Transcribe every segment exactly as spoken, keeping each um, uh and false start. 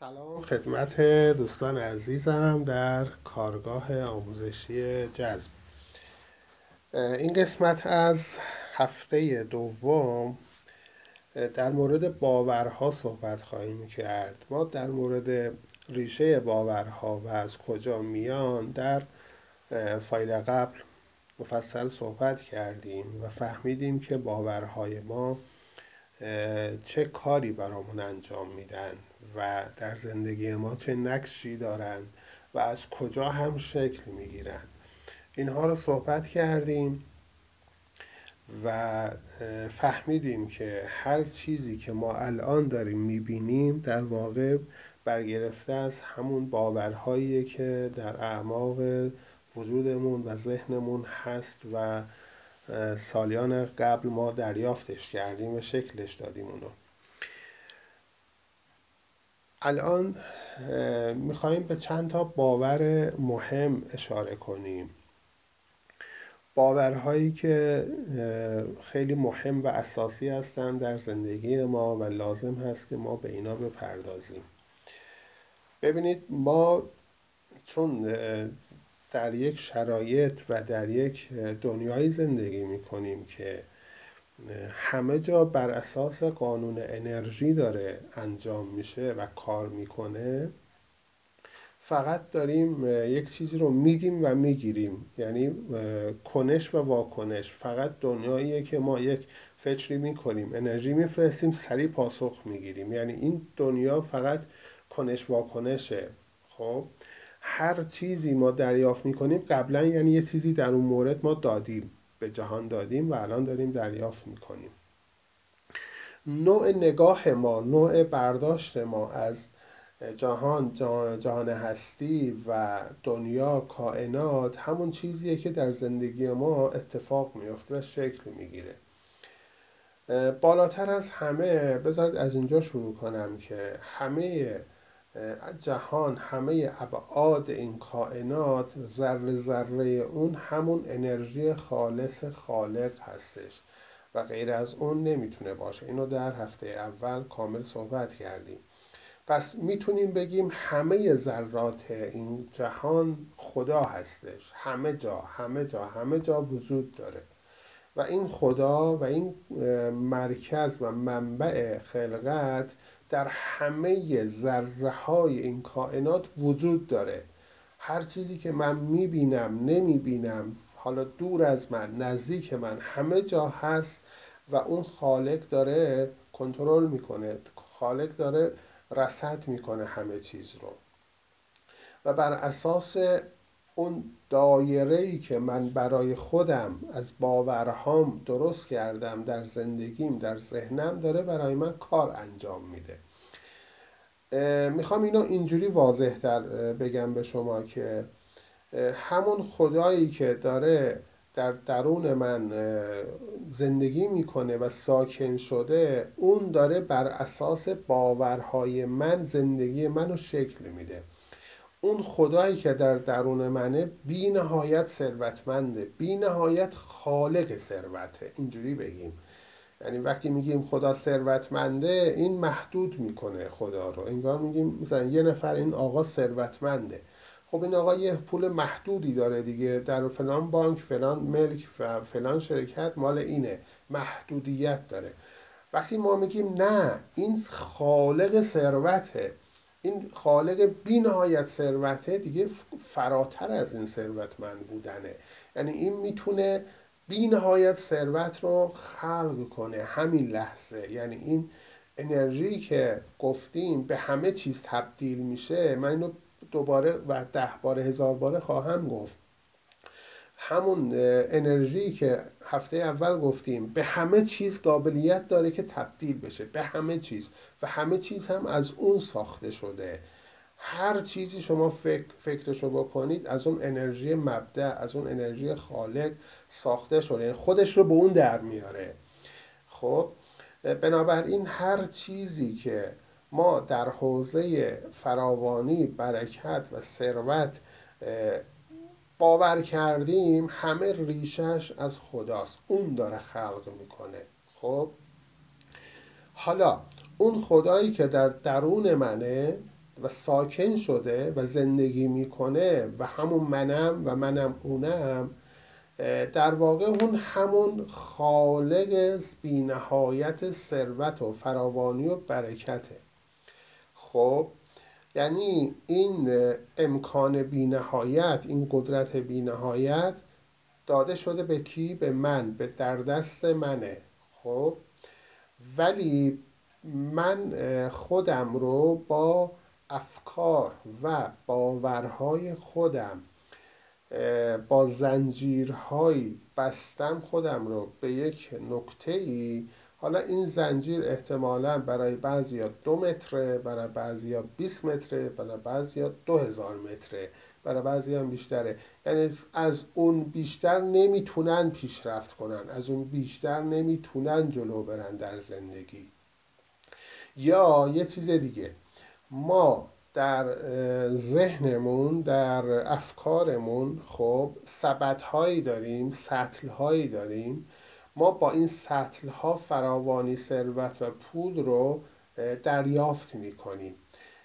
سلام خدمت دوستان عزیزم در کارگاه آموزشی جذب. این قسمت از هفته دوم در مورد باورها صحبت خواهیم کرد. ما در مورد ریشه باورها و از کجا میان در فایل قبل مفصل صحبت کردیم و فهمیدیم که باورهای ما چه کاری برامون انجام میدن و در زندگی ما چه نقشی دارن و از کجا هم شکل میگیرن. اینها رو صحبت کردیم و فهمیدیم که هر چیزی که ما الان داریم میبینیم در واقع برگرفته از همون باورهایی که در اعماق وجودمون و ذهنمون هست و سالیان قبل ما دریافتش کردیم و شکلش دادیم اونو. الان میخواییم به چند تا باور مهم اشاره کنیم، باورهایی که خیلی مهم و اساسی هستن در زندگی ما و لازم هست که ما به اینا بپردازیم. ببینید، ما چون در یک شرایط و در یک دنیای زندگی میکنیم که همه جا بر اساس قانون انرژی داره انجام میشه و کار میکنه، فقط داریم یک چیزی رو میدیم و میگیریم، یعنی کنش و واکنش. فقط دنیاییه که ما یک فکری میکنیم، انرژی میفرستیم، سریع پاسخ میگیریم، یعنی این دنیا فقط کنش واکنشه. خب هر چیزی ما دریافت میکنیم قبلا، یعنی یه چیزی در اون مورد ما دادیم، به جهان دادیم و الان داریم دریافت میکنیم. نوع نگاه ما، نوع برداشت ما از جهان، جهان هستی و دنیا، کائنات، همون چیزیه که در زندگی ما اتفاق میفته و شکل میگیره. بالاتر از همه بذارید از اینجا شروع کنم که همه جهان، همه ابعاد این کائنات، ذره ذره اون همون انرژی خالص خالق هستش و غیر از اون نمیتونه باشه. اینو در هفته اول کامل صحبت کردیم. پس میتونیم بگیم همه ذرات این جهان خدا هستش، همه جا همه جا همه جا وجود داره و این خدا و این مرکز و منبع خلقت در همه ذره های این کائنات وجود داره. هر چیزی که من میبینم، نمیبینم، حالا دور از من، نزدیک من، همه جا هست و اون خالق داره کنترل میکنه، خالق داره رصد میکنه همه چیز رو. و بر اساس اون دایره‌ای که من برای خودم از باورهام درست کردم در زندگیم، در ذهنم، داره برای من کار انجام میده. میخوام اینو اینجوری واضح تر بگم به شما که همون خدایی که داره در درون من زندگی میکنه و ساکن شده، اون داره بر اساس باورهای من زندگی منو شکل میده. اون خدایی که در درون منه بی نهایت ثروتمنده، بی نهایت خالق ثروته، اینجوری بگیم. یعنی وقتی میگیم خدا ثروتمنده، این محدود میکنه خدا رو، انگار میگیم مثلا یه نفر، این آقا ثروتمنده، خب این آقا یه پول محدودی داره دیگه، در فلان بانک، فلان ملک و فلان شرکت مال اینه، محدودیت داره. وقتی ما میگیم نه، این خالق ثروته، این خالق بی نهایت ثروته، دیگه فراتر از این ثروتمند بودنه، یعنی این میتونه بی نهایت ثروت رو خلق کنه همین لحظه. یعنی این انرژی که گفتیم به همه چیز تبدیل میشه، من اینو دوباره و ده بار هزار بار خواهم گفت، همون انرژی که هفته اول گفتیم به همه چیز قابلیت داره که تبدیل بشه به همه چیز و همه چیز هم از اون ساخته شده. هر چیزی شما فکر فکرشو بکنید از اون انرژی مبدأ، از اون انرژی خالق ساخته شده، یعنی خودش رو به اون در میاره. خب بنابراین هر چیزی که ما در حوزه فراوانی، برکت و ثروت باور کردیم، همه ریشش از خداست، اون داره خلق میکنه. خب حالا اون خدایی که در درون منه، و ساکن شده و زندگی میکنه و همون منم و منم اونم، در واقع اون همون خالق بی نهایت ثروت و فراوانی و برکته. خب یعنی این امکان بی نهایت، این قدرت بی نهایت داده شده به کی؟ به من، به در دست منه. خب ولی من خودم رو با افکار و باورهای خودم با زنجیرهایی بستم خودم رو به یک نقطه‌ای. حالا این زنجیر احتمالاً برای بعضیا دو متره، برای بعضیا بیست متره، برای بعضیا دو هزار متره، برای بعضیا بیشتره. یعنی از اون بیشتر نمیتونن پیشرفت کنن، از اون بیشتر نمیتونن جلو برن در زندگی. یا یه چیز دیگه، ما در ذهنمون، در افکارمون خب سبدهایی داریم، سطلهایی داریم. ما با این سطلها فراوانی، ثروت و پول رو دریافت میکنیم.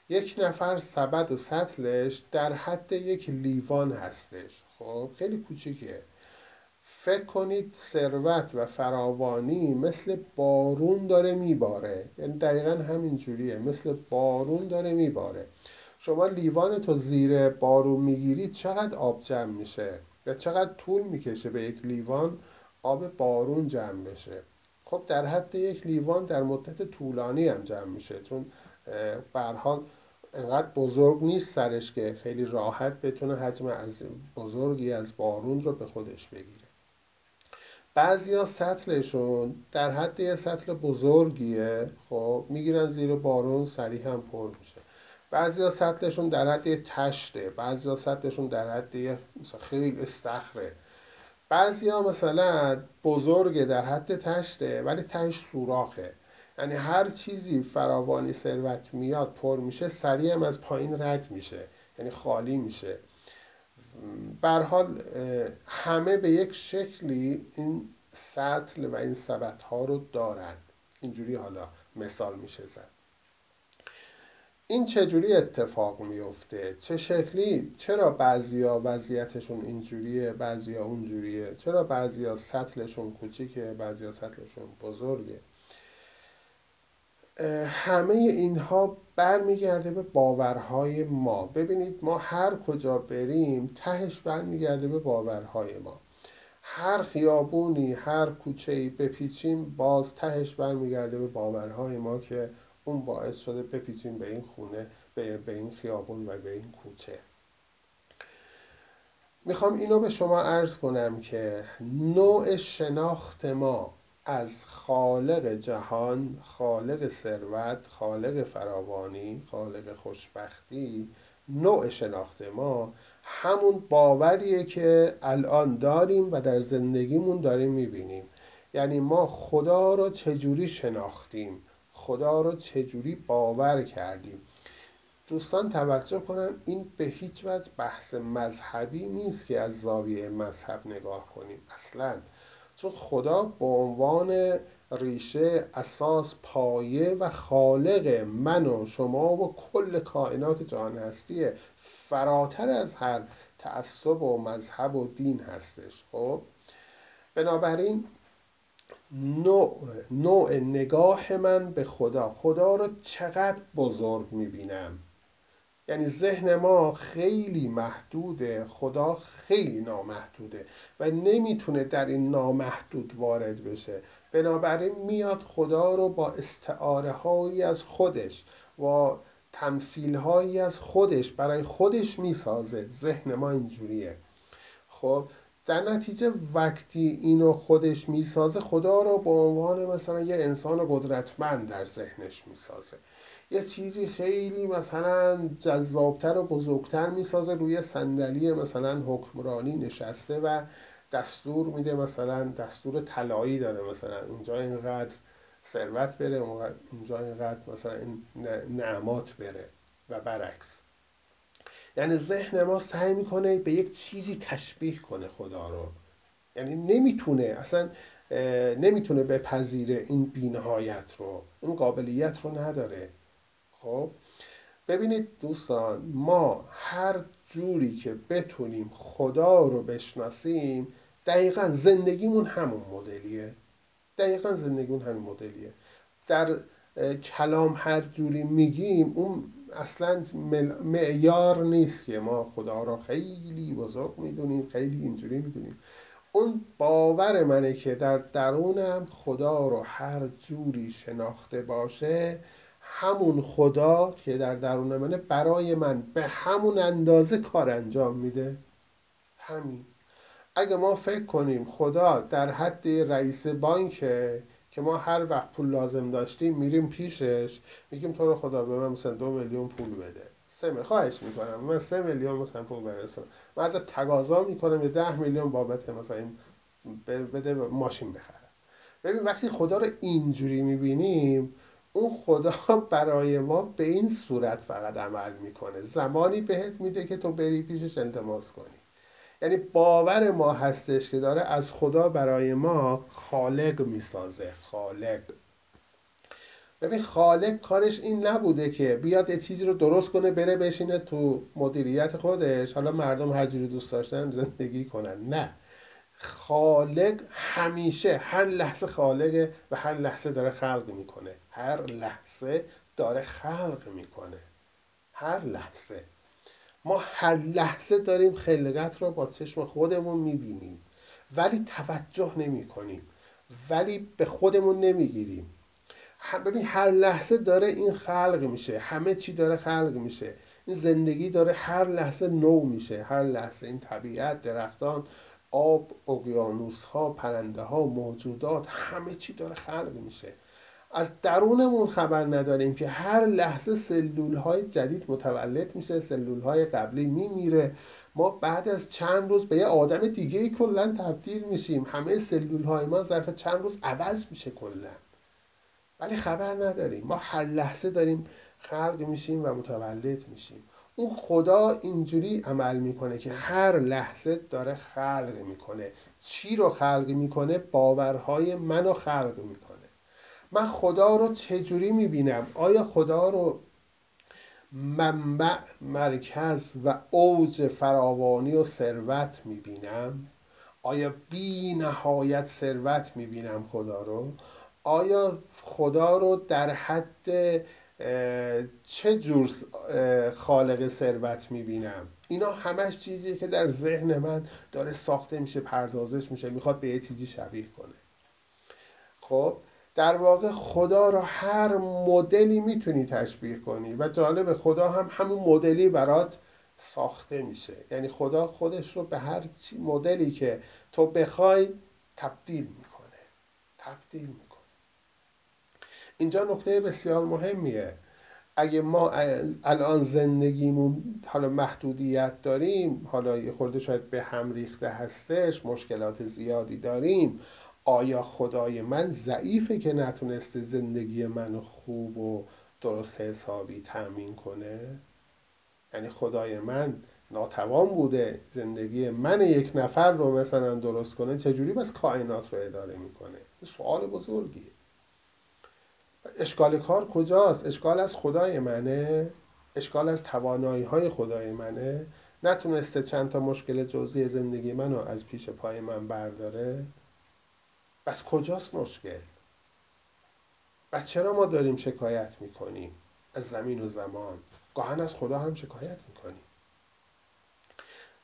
یک نفر سبد و سطلش در حد یک لیوان هستش، خب خیلی کوچیکه. فکر کنید ثروت و فراوانی مثل بارون داره میباره، یعنی دقیقا همین جوریه، مثل بارون داره میباره. شما لیوان تو زیر بارون میگیری، چقدر آب جمع میشه یا چقدر طول میکشه به یک لیوان آب بارون جمع بشه؟ خب در حد یک لیوان در مدت طولانی هم جمع میشه، چون به هر حال انقدر بزرگ نیست سرش که خیلی راحت بتونه حجم از بزرگی از بارون رو به خودش بگیره. بعضی ها سطلشون در حد یه سطل بزرگیه، خب میگیرن زیر بارون، سریع هم پر میشه. بعضی ها سطلشون در حد یه تشته، بعضی ها سطلشون در حد یه خیلی استخره، بعضی ها مثلا بزرگه در حد تشته ولی تهش سوراخه. یعنی هر چیزی فراوانی ثروت میاد پر میشه، سریع هم از پایین رد میشه، یعنی خالی میشه. به هر حال همه به یک شکلی این سطل و این سبدها رو دارن. اینجوری حالا مثال میشه زد. این چجوری اتفاق میفته؟ چه شکلی؟ چرا بعضیا وضعیتشون اینجوریه، بعضیا اونجوریه؟ چرا بعضیا سطلشون کوچیکه، بعضیا سطلشون بزرگه؟ همه اینها برمیگرده به باورهای ما. ببینید ما هر کجا بریم تهش برمیگرده به باورهای ما. هر خیابونی، هر کوچه‌ای بپیچیم باز تهش برمیگرده به باورهای ما که اون باعث شده بپیچیم به این خونه، به به این خیابون و به این کوچه. میخوام اینو به شما عرض کنم که نوع شناخت ما از خالق جهان، خالق ثروت، خالق فراوانی، خالق خوشبختی، نوع شناخت ما همون باوریه که الان داریم و در زندگیمون داریم میبینیم. یعنی ما خدا رو چجوری شناختیم، خدا رو چجوری باور کردیم. دوستان توجه کنن این به هیچ وجه بحث مذهبی نیست که از زاویه مذهب نگاه کنیم، اصلاً. چون خدا به عنوان ریشه، اساس، پایه و خالق من و شما و کل کائنات جهان هستیه، فراتر از هر تعصب و مذهب و دین هستش. خب بنابراین نوع, نوع نگاه من به خدا، خدا رو چقدر بزرگ میبینم. یعنی ذهن ما خیلی محدوده، خدا خیلی نامحدوده و نمیتونه در این نامحدود وارد بشه. بنابراین میاد خدا رو با استعاره هایی از خودش و تمثیل هایی از خودش برای خودش میسازه. ذهن ما اینجوریه. خب در نتیجه وقتی اینو خودش میسازه، خدا رو به عنوان مثلا یه انسان قدرتمند در ذهنش میسازه، یه چیزی خیلی مثلا جذابتر و بزرگتر میسازه، روی صندلی مثلا حکمرانی نشسته و دستور میده، مثلا دستور طلایی داره، مثلا اینجا اینقدر ثروت بره، اونجا اینقدر مثلا نعمات بره و برعکس. یعنی ذهن ما سعی میکنه به یک چیزی تشبیه کنه خدا رو، یعنی نمیتونه اصلا نمیتونه بپذیره این بی‌نهایت رو، این قابلیت رو نداره. خب ببینید دوستان، ما هر جوری که بتونیم خدا رو بشناسیم دقیقا زندگیمون همون مدلیه. دقیقا زندگیمون همون مدلیه. در کلام هر جوری میگیم اون اصلا معیار نیست که ما خدا رو خیلی بزرگ میدونیم، خیلی اینجوری میدونیم. اون باور منه که در درونم خدا رو هر جوری شناخته باشه، همون خدا که در درون منه برای من به همون اندازه کار انجام میده. همین. اگه ما فکر کنیم خدا در حد رئیس بانکه که ما هر وقت پول لازم داشتیم میریم پیشش میگیم تو رو خدا به من مثلا دو میلیون پول بده، سه میلیون خواهش میکنم من سه میلیون مثلا پول برسون، من ازت تقاضا میکنم به ده میلیون بابت مثلا این بده ماشین بخرم. ببین وقتی خدا رو اینجوری میبینیم، اون خدا برای ما به این صورت فقط عمل میکنه. زمانی بهت میده که تو بری پیشش التماس کنی. یعنی باور ما هستش که داره از خدا برای ما خالق میسازه. خالق. ببین خالق کارش این نبوده که بیاد یه چیزی رو درست کنه بره بشینه تو مدیریت خودش، حالا مردم هر جوری دوست داشتن زندگی کنن. نه، خالق همیشه هر لحظه خالقه و هر لحظه داره خلق میکنه. هر لحظه داره خلق میکنه. هر لحظه ما هر لحظه داریم خلقت رو با چشم خودمون میبینیم، ولی توجه نمی کنیم، ولی به خودمون نمیگیریم. ببین هر لحظه داره این خلق میشه، همه چی داره خلق میشه، این زندگی داره هر لحظه نو میشه. هر لحظه این طبیعت، درختان، آب، اقیانوس ها، پرنده ها، موجودات، همه چی داره خلق میشه. از درونمون خبر نداریم که هر لحظه سلول های جدید متولد میشه، سلول های قبلی میمیره. ما بعد از چند روز به یه آدم دیگه ای کلن تبدیل میشیم. همه سلول های ما ظرف چند روز عوض میشه کلن، ولی خبر نداریم. ما هر لحظه داریم خلق میشیم و متولد میشیم. اون خدا اینجوری عمل میکنه که هر لحظه داره خلق میکنه. چی رو خلق میکنه؟ باورهای منو خلق میکنه. من خدا رو چجوری میبینم؟ آیا خدا رو منبع، مرکز و اوج فراوانی و ثروت میبینم؟ آیا بی نهایت ثروت میبینم خدا رو؟ آیا خدا رو در حد چه جور خالق ثروت میبینم؟ اینا همش چیزیه که در ذهن من داره ساخته میشه، پردازش میشه، میخواد به یه چیزی شبیه کنه. خب در واقع خدا رو هر مدلی میتونی تشبیه کنی و جالب خدا هم همون مدلی برات ساخته میشه. یعنی خدا خودش رو به هر چی مدلی که تو بخوای تبدیل میکنه. تبدیل میکنه. اینجا نکته بسیار مهمیه. اگه ما الان زندگیمون حالا محدودیت داریم، حالا یه خورده شاید به هم ریخته هستش، مشکلات زیادی داریم، آیا خدای من ضعیفه که نتونسته زندگی منو خوب و درست حسابی تأمین کنه؟ یعنی خدای من ناتوان بوده زندگی من یک نفر رو مثلا درست کنه؟ چجوری بس کائنات رو اداره میکنه؟ سوال بزرگیه. اشکال کار کجاست؟ اشکال از خدای منه؟ اشکال از توانایی های خدای منه؟ نتونسته چند تا مشکل جزئی زندگی منو از پیش پای من برداره؟ بس کجاست مشکل؟ بس چرا ما داریم شکایت میکنیم از زمین و زمان؟ گاهن از خدا هم شکایت میکنیم.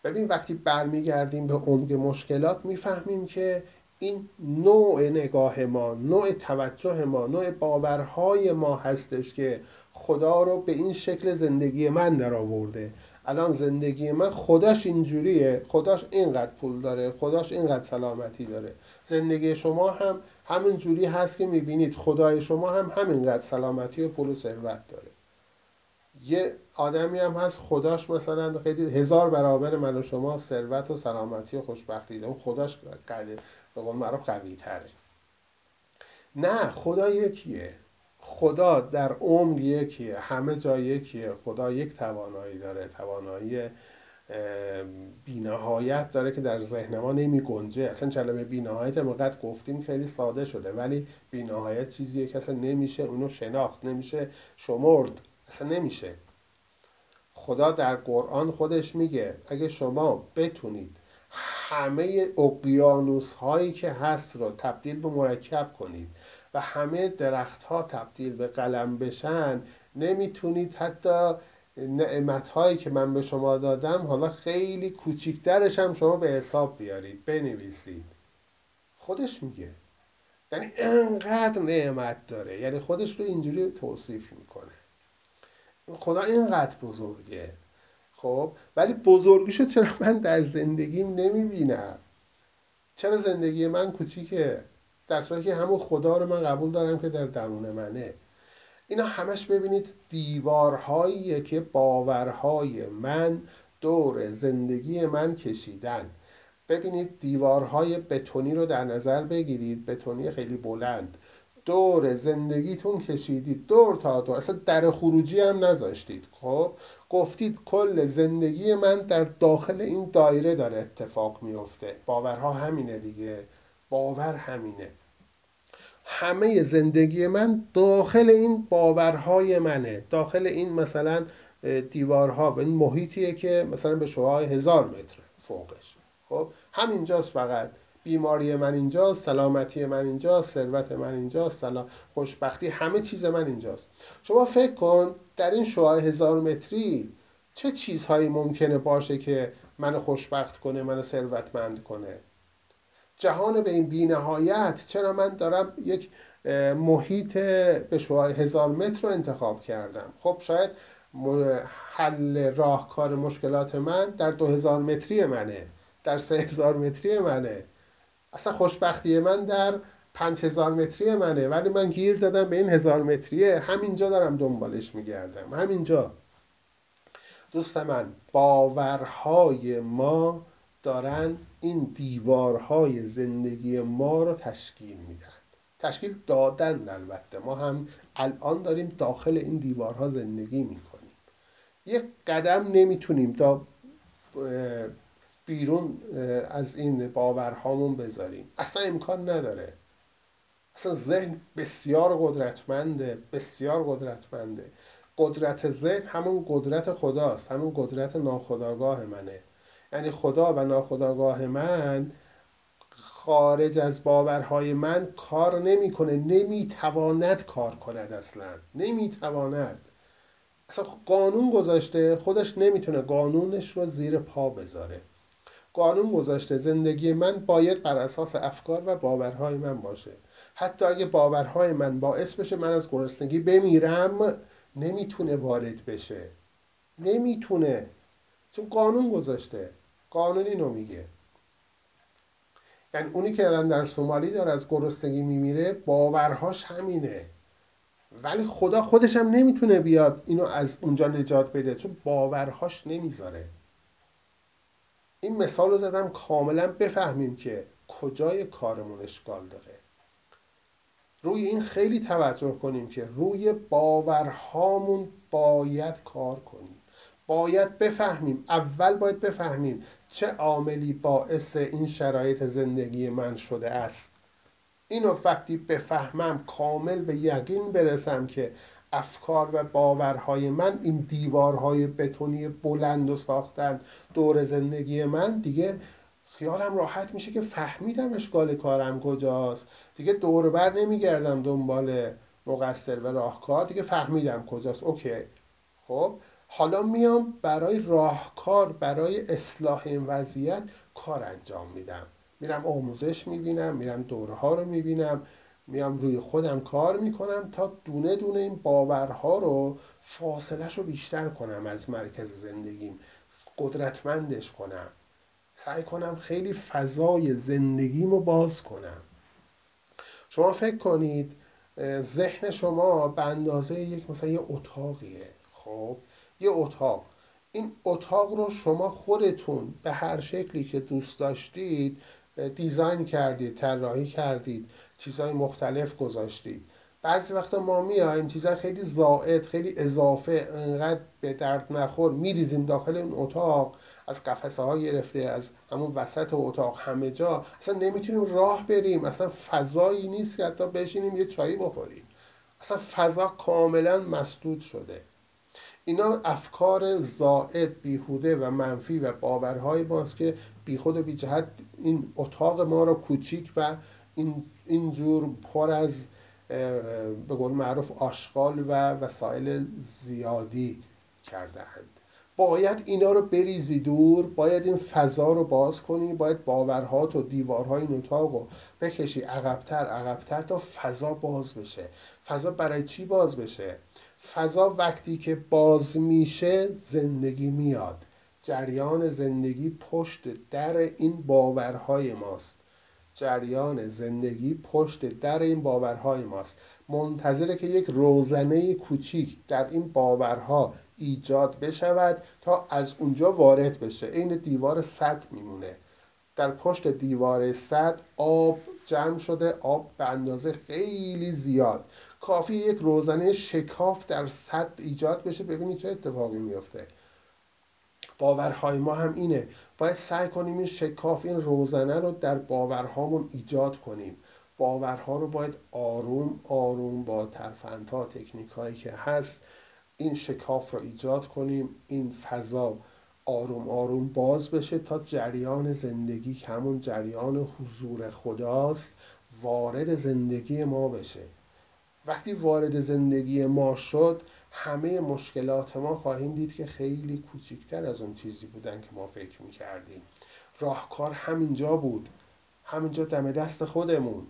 ببین وقتی برمیگردیم به عمق مشکلات میفهمیم که این نوع نگاه ما، نوع توجه ما، نوع باورهای ما هستش که خدا رو به این شکل زندگی من در آورده. الان زندگی من خداش اینجوریه، خداش اینقدر پول داره، خداش اینقدر سلامتی داره. زندگی شما هم همین جوری هست که میبینید، خدای شما هم همینقدر سلامتی و پول و ثروت داره. یه آدمی هم هست خداش مثلا خیلی هزار برابر من و شما ثروت و سلامتی و خوشبختی داره، اون خداش قده به قول معروف قوی تره. نه، خدا یکیه. خدا در عمق یکیه، همه جای یکیه. خدا یک توانایی داره، توانایی بی‌نهایت داره که در ذهن ما نمی گنجه. اصلا کلمه بی‌نهایت موقع گفتیم خیلی ساده شده، ولی بی‌نهایت چیزیه که اصلا نمیشه اونو شناخت، نمیشه شمرد، اصلا نمیشه. خدا در قرآن خودش میگه اگه شما بتونید همه اقیانوس هایی که هست رو تبدیل به مرکب کنید و همه درخت ها تبدیل به قلم بشن، نمیتونید حتی نعمت هایی که من به شما دادم، حالا خیلی کوچیکترش هم شما به حساب بیارید، بنویسید. خودش میگه، یعنی انقدر نعمت داره، یعنی خودش رو اینجوری توصیف میکنه. خدا اینقدر بزرگه. خب ولی بزرگیشو چرا من در زندگیم نمیبینم؟ چرا زندگی من کوچیکه؟ در صورتی که همون خدا رو من قبول دارم که در درون منه. اینا همش ببینید دیوارهاییه که باورهای من دور زندگی من کشیدن. ببینید دیوارهای بتونی رو در نظر بگیرید، بتونی خیلی بلند دور زندگیتون کشیدید، دور تا دور، اصلا در خروجی هم نذاشتید. خب گفتید کل زندگی من در داخل این دایره داره اتفاق میفته. باورها همینه دیگه، باور همینه، همه زندگی من داخل این باورهای منه، داخل این مثلا دیوارها و این محیطیه که مثلا به شعاع هزار متر فوقش. خب همینجاست، فقط بیماری من اینجاست، سلامتی من اینجاست، ثروت من اینجاست، سلام، خوشبختی، همه چیز من اینجاست. شما فکر کن در این شعاع هزار متری چه چیزهایی ممکنه باشه که منو خوشبخت کنه، منو ثروتمند کنه. جهان به این بی‌نهایت، چرا من دارم یک محیط به شعاع هزار متر رو انتخاب کردم؟ خب شاید حل راهکار مشکلات من در دو هزار متری منه، در سه هزار متری منه، اصلا خوشبختی من در پنج هزار متری منه، ولی من گیر دادم به این هزار متریه، همینجا دارم دنبالش میگردم، همینجا. دوست من، باورهای ما دارن این دیوارهای زندگی ما رو تشکیل میدن، تشکیل دادن. البته ما هم الان داریم داخل این دیوارها زندگی میکنیم، یک قدم نمیتونیم تا بیرون از این باورهامون بذاریم، اصلا امکان نداره. اصلا ذهن بسیار قدرتمنده، بسیار قدرتمنده. قدرت ذهن همون قدرت خداست، همون قدرت ناخودآگاه منه. یعنی خدا و ناخودآگاه من خارج از باورهای من کار نمیکنه، نمیتواند کار کند، اصلا نمیتواند. اصلا قانون گذاشته، خودش نمیتونه قانونش رو زیر پا بذاره. قانون گذاشته زندگی من باید بر اساس افکار و باورهای من باشه. حتی اگه باورهای من باعث بشه من از گرسنگی بمیرم، نمیتونه وارد بشه، نمیتونه، چون قانون گذاشته. قانون اینو میگه، یعنی اونی که الان در سومالی داره از گرسنگی میمیره، باورهاش همینه، ولی خدا خودش هم نمیتونه بیاد اینو از اونجا نجات بده، چون باورهاش نمیذاره. این مثال رو زدم کاملا بفهمیم که کجای کارمون اشکال داره. روی این خیلی توجه کنیم که روی باورهامون باید کار کنیم، باید بفهمیم، اول باید بفهمیم چه عاملی باعث این شرایط زندگی من شده است. اینو وقتی بفهمم کامل به یقین برسم که افکار و باورهای من این دیوارهای بتونی بلند و ساختن دور زندگی من، دیگه خیالم راحت میشه که فهمیدم اشکال کارم کجاست. دیگه دور بر نمیگردم دنبال مقصر و راهکار، دیگه فهمیدم کجاست، اوکی. خب حالا میام برای راهکار، برای اصلاح این وضعیت کار انجام میدم، میرم آموزش میبینم، میرم دورها رو میبینم، میام روی خودم کار میکنم تا دونه دونه این باورها رو، فاصلهش رو بیشتر کنم از مرکز زندگیم، قدرتمندش کنم، سعی کنم خیلی فضای زندگیمو باز کنم. شما فکر کنید ذهن شما به اندازه یک مثلا یه اتاقیه. خب یه اتاق، این اتاق رو شما خودتون به هر شکلی که دوست داشتید دیزاین کردید، طراحی کردید، چیزهای مختلف گذاشتید. بعضی وقتا ما میایم چیزا خیلی زائد، خیلی اضافه، انقدر به درد نخور میریزیم داخل اون اتاق، از قفسه ها گرفته، از همون وسط اتاق، همه جا، اصلا نمیتونیم راه بریم، اصلا فضایی نیست که حتی بشینیم یه چایی بخوریم، اصلا فضا کاملا مسدود شده. اینا افکار زائد، بیهوده و منفی و باورهای ماست که بی خود و بی جهت این اتاق ما را کوچیک و این اینجور پر از به قول معروف آشغال و وسایل زیادی کرده اند. باید اینا رو بریزی دور، باید این فضا رو باز کنی، باید باورهات و دیوارهای اتاق رو بکشی عقبتر عقبتر تا فضا باز بشه. فضا برای چی باز بشه؟ فضا وقتی که باز میشه زندگی میاد. جریان زندگی پشت در این باورهای ماست. جریان زندگی پشت در این باورهای ماست. منتظره که یک روزنه کوچیک در این باورها ایجاد بشود تا از اونجا وارد بشه. این دیوار سد میمونه. در پشت دیوار سد آب جمع شده، آب به اندازه خیلی زیاد. کافی یک روزنه شکاف در سد ایجاد بشه، ببینید چه اتفاقی میفته. باورهای ما هم اینه، باید سعی کنیم این شکاف، این روزنه رو در باورهامون ایجاد کنیم. باورها رو باید آروم آروم با ترفندها، تکنیکایی که هست، این شکاف رو ایجاد کنیم، این فضا آروم آروم باز بشه تا جریان زندگی که همون جریان حضور خداست وارد زندگی ما بشه. وقتی وارد زندگی ما شد، همه مشکلات ما خواهیم دید که خیلی کوچکتر از اون چیزی بودن که ما فکر میکردیم. راهکار همینجا بود، همینجا دم دست خودمون.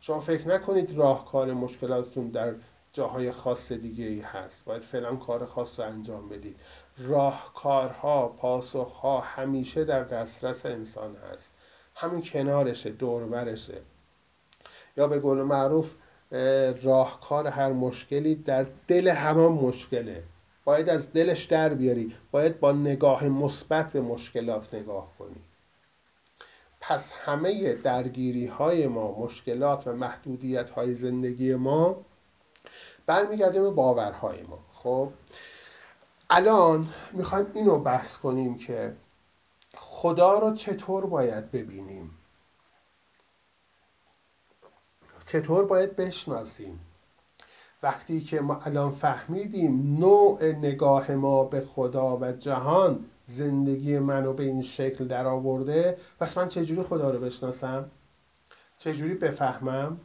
شما فکر نکنید راهکار مشکلاتتون در جاهای خاص دیگه ای هست، باید فلان کار خاص رو انجام بدید. راهکارها، پاسخها همیشه در دسترس انسان هست، همین کنارشه، دور و برشه. یا به قول معروف راهکار هر مشکلی در دل همان مشکله. باید از دلش در بیاری، باید با نگاه مثبت به مشکلات نگاه کنی. پس همه درگیری های ما، مشکلات و محدودیت های زندگی ما برمیگرده به باورهای ما. خب الان میخوایم اینو بحث کنیم که خدا رو چطور باید ببینیم، چطور باید بشناسیم. وقتی که ما الان فهمیدیم نوع نگاه ما به خدا و جهان زندگی منو به این شکل در آورده، پس من چجوری خدا رو بشناسم؟ چجوری بفهمم؟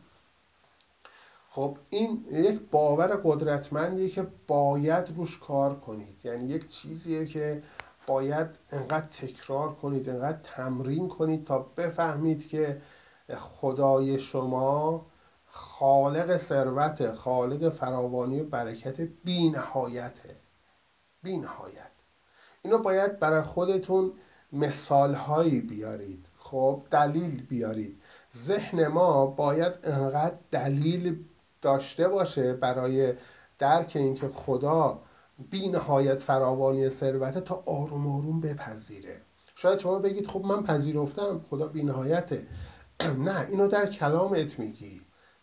خب این یک باور قدرتمندیه که باید روش کار کنید. یعنی یک چیزیه که باید انقدر تکرار کنید، انقدر تمرین کنید تا بفهمید که خدای شما خالق ثروت، خالق فراوانی و برکت بی نهایته. بی نهایت. اینو باید برای خودتون مثالهایی بیارید، خب دلیل بیارید. ذهن ما باید انقدر دلیل داشته باشه برای درک اینکه خدا بی نهایت فراوانی ثروته تا آروم آروم بپذیره. شاید شما بگید خب من پذیرفتم خدا بی نهایته. نه، اینو در کلامت میگی،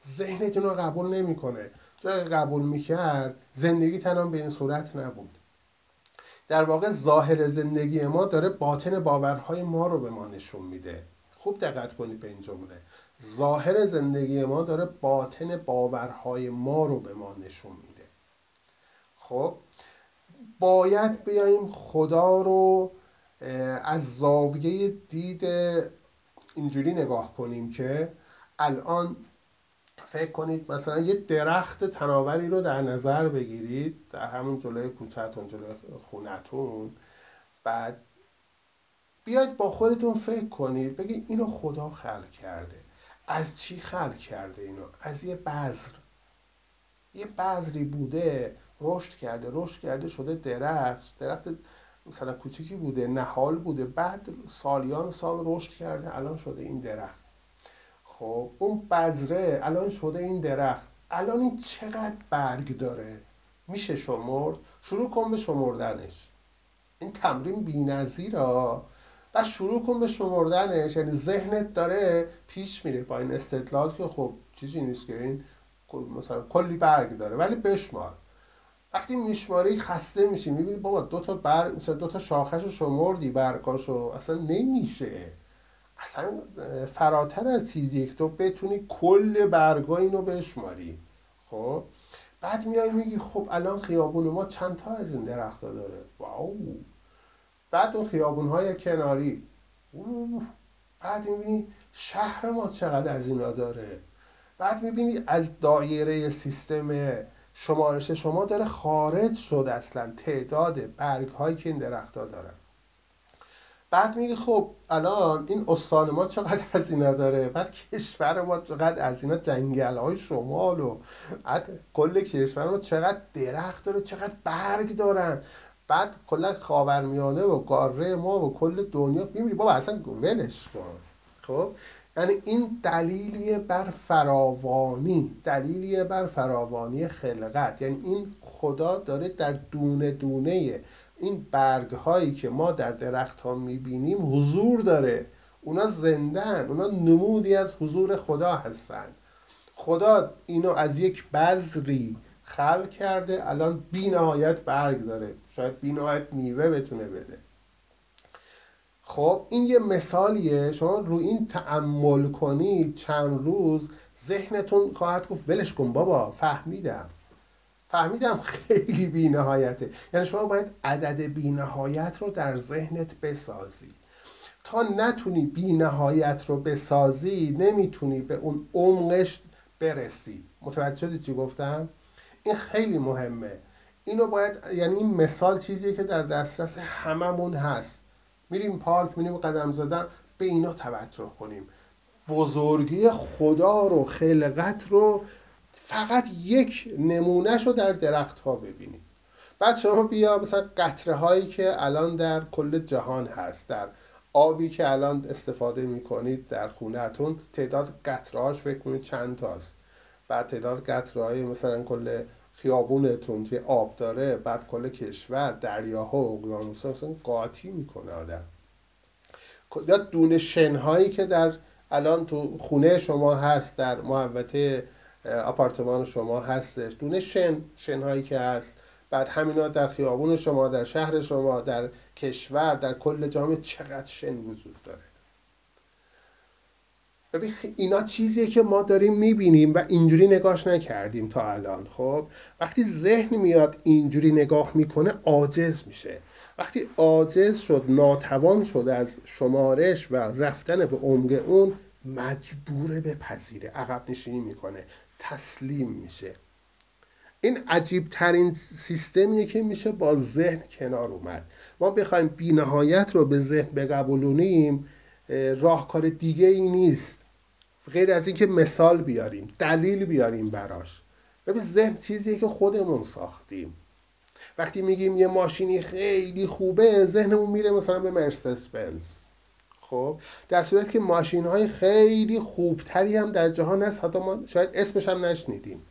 ذهنت اینو قبول نمیکنه. چون قبول میکرد زندگی تنم به این صورت نبود. در واقع ظاهر زندگی ما داره باطن باورهای ما رو به ما نشون میده. خوب دقت کنید به این جمله، ظاهر زندگی ما داره باطن باورهای ما رو به ما نشون میده. خب باید بیایم خدا رو از زاویه دید اینجوری نگاه کنیم که الان فکر کنید مثلا یه درخت تناوری رو در نظر بگیرید در همون جلوی کوچه‌تون، جلوی خونه‌تون. بعد بیاید با خودتون فکر کنید، بگید اینو خدا خلق کرده. از چی خلق کرده اینو؟ از یه بذر. یه بذری بوده، رشد کرده، رشد کرده شده درخت. درخت مثلا کوچیکی بوده، نهال بوده، بعد سالیان سال رشد کرده، الان شده این درخت. خب اون بذره الان شده این درخت. الان این چقدر برگ داره؟ میشه شمرد؟ شروع کن به شمردنش. این تمرین بی‌نظیره. بعد شروع کن به شمردنش. یعنی ذهنت داره پیش میره با این استدلال که خب چیزی نیست که این مثلا کلی برگ داره، ولی بشمار. وقتی میشماری خسته میشی، میبینی بابا دو تا برگ، مثلا دو تا شاخه‌شو شمردی، برگاشو اصلا نمیشه. اصلا فراتر از چیزیه که تو بتونی کل برگای اینو بشماری. خب بعد میای میگی خب الان خیابون ما چند تا از این درختا داره؟ واو. بعد اون خیابون‌های کناری، اوه. بعد میبینی شهر ما چقدر از اینا داره. بعد میبینی از دایره سیستم شمارش شما داره خارج شد اصلا تعداد برگ هایی که این درخت‌ها دارن. بعد میگی خب الان این استان ما چقدر از اینا داره، بعد کشور ما چقدر از اینا جنگل های شمال و بعد کل کشور ما چقدر درخت داره، چقدر برگ دارن. بعد کلا خاورمیانه و قاره ما و کل دنیا میبینی بابا اصلا ولش کن. خب یعنی این دلیلیه بر فراوانی، دلیلیه بر فراوانی خلقت. یعنی این خدا داره در دونه دونه این برگ هایی که ما در درخت ها میبینیم حضور داره. اونا زندن، اونا نمودی از حضور خدا هستن. خدا اینو از یک بذری خلق کرده، الان بی نهایت برگ داره، شاید بی نهایت میوه بتونه بده. خب این یه مثالیه، شما رو این تأمل کنید چند روز ذهنتون خواهد گفت ولش کن بابا، فهمیدم فهمیدم خیلی بی نهایته. یعنی شما باید عدد بی نهایت رو در ذهنت بسازی. تا نتونی بی نهایت رو بسازی نمیتونی به اون عمقش برسی. متوجه شدی چی گفتم؟ این خیلی مهمه. اینو باید، یعنی این مثال چیزیه که در دسترس هممون هست. میریم پارک، میریم قدم زدن، به اینا توجه کنیم. بزرگی خدا رو، خلقت رو، فقط یک نمونهشو در درخت ها ببینید. بعد شما بیا مثلا قطره هایی که الان در کل جهان هست، در آبی که الان استفاده میکنید در خونهتون، تعداد قطره هاش فکر کنید چند تاست. بعد تعداد قطره های مثلا کل خیابونتون که آب داره، بعد کل کشور، دریاها و اقیانوس‌ها، مثلا قاطی میکنه آدم. یا دونه شن هایی که در الان تو خونه شما هست، در محوطه آپارتمان شما هستش، دونه شن شنهایی که هست، بعد همینا در خیابون شما، در شهر شما، در کشور، در کل جامعه چقدر شن وجود داره. ببین اینا چیزیه که ما داریم میبینیم و اینجوری نگاش نکردیم تا الان. خب وقتی ذهن میاد اینجوری نگاه میکنه عاجز میشه. وقتی عاجز شد، ناتوان شد از شمارش و رفتن به عمق اون، مجبوره به پذیره، عقب نشینی میکنه، تسلیم میشه. این عجیب ترین سیستمیه که میشه با ذهن کنار اومد. ما بخوایم بی نهایت رو به ذهن بقبولونیم، راهکار دیگه ای نیست غیر از اینکه مثال بیاریم، دلیل بیاریم براش. ببین ذهن چیزیه که خودمون ساختیم. وقتی میگیم یه ماشینی خیلی خوبه، ذهنمون میره مثلا به مرسدس بنز. خب در صورت که ماشین های خیلی خوبتری هم در جهان هست، حتی ما شاید اسمش هم نشنیدیم.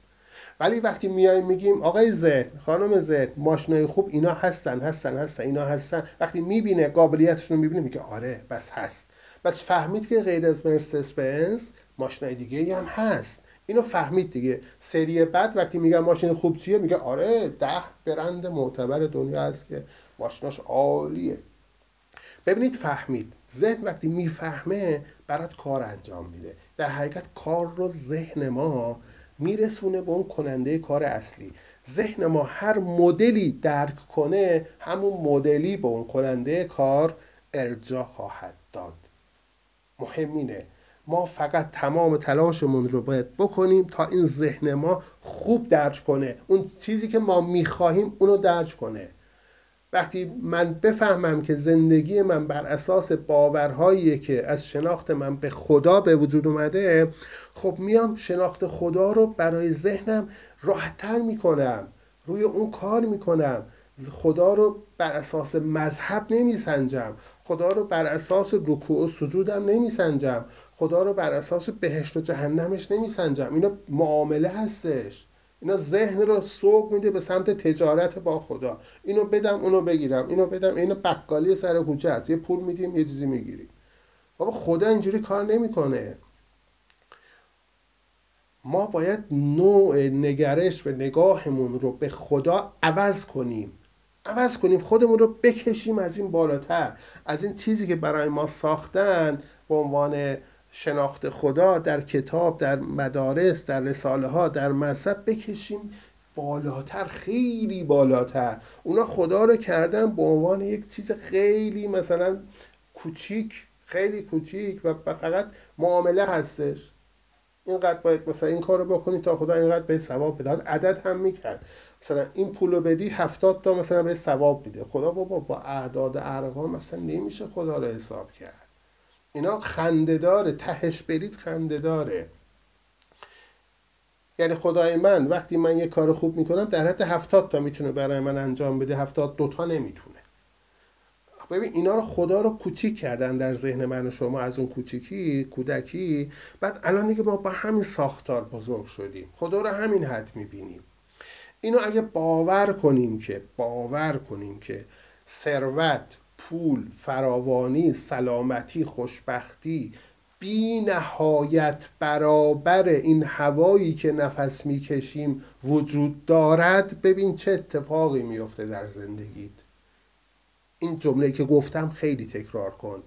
ولی وقتی میایم میگیم آقای زد، خانم زد، ماشین های خوب اینا هستن هستن هستن اینا هستن، وقتی میبینه قابلیتشون رو میبینه میگه آره بس هست، بس فهمید که غیر از مرسدس بنز ماشین های دیگه هم هست. اینو فهمید دیگه. سری بعد وقتی میگن ماشین خوب چیه، میگه آره ده برند معتبر دنیا هست که ماشیناش عالیه. ببینید فهمید. ذهن وقتی میفهمه برات کار انجام میده. در حقیقت کار رو ذهن ما میرسونه به اون کننده کار اصلی. ذهن ما هر مدلی درک کنه، همون مدلی به اون کننده کار ارجاع خواهد داد. مهم اینه ما فقط تمام تلاشمون رو باید بکنیم تا این ذهن ما خوب درک کنه، اون چیزی که ما میخواهیم اونو درک کنه. وقتی من بفهمم که زندگی من بر اساس باورهایی که از شناخت من به خدا به وجود اومده، خب میام شناخت خدا رو برای ذهنم راحت‌تر میکنم، روی اون کار میکنم. خدا رو بر اساس مذهب نمیسنجم، خدا رو بر اساس رکوع و سجودم نمیسنجم، خدا رو بر اساس بهشت و جهنمش نمیسنجم. اینا معامله هستش. اینا ذهن رو سوق میده به سمت تجارت با خدا. اینو بدم اونو بگیرم، اینو بدم، اینو بقالی سر کوچه است، یه پول میدیم یه چیزی میگیریم. بابا خدا اینجوری کار نمیکنه. ما باید نوع نگرش و نگاهمون رو به خدا عوض کنیم. عوض کنیم، خودمون رو بکشیم از این بالاتر، از این چیزی که برای ما ساختن به عنوان شناخت خدا در کتاب، در مدارس، در رساله ها، در مذهب، بکشیم بالاتر، خیلی بالاتر. اونا خدا رو کردن به عنوان یک چیز خیلی مثلا کوچیک، خیلی کوچیک و فقط معامله هستش. اینقدر باید مثلا این کار رو بکنی تا خدا اینقدر به ثواب بده. عدد هم میکرد، مثلا این پولو بدی هفتاد تا مثلا به ثواب میده. خدا بابا با اعداد ارقام مثلا نمیشه خدا رو حساب کرد. اینا خنده داره، تهش برید خنده داره. یعنی خدای من وقتی من یه کار خوب میکنم در حد هفتاد تا میتونه برای من انجام بده، هفتاد دو تا نمیتونه. ببین اینا رو خدا رو کوچیک کردن در ذهن من و شما، از اون کوچیکی کودکی. بعد الان دیگه ما با همین ساختار بزرگ شدیم، خدا رو همین حد میبینیم. اینو اگه باور کنیم که باور کنیم که ثروت، پول، فراوانی، سلامتی، خوشبختی بی نهایت برابر این هوایی که نفس میکشیم وجود دارد، ببین چه اتفاقی میفته در زندگیت. این جمله که گفتم خیلی تکرار کن: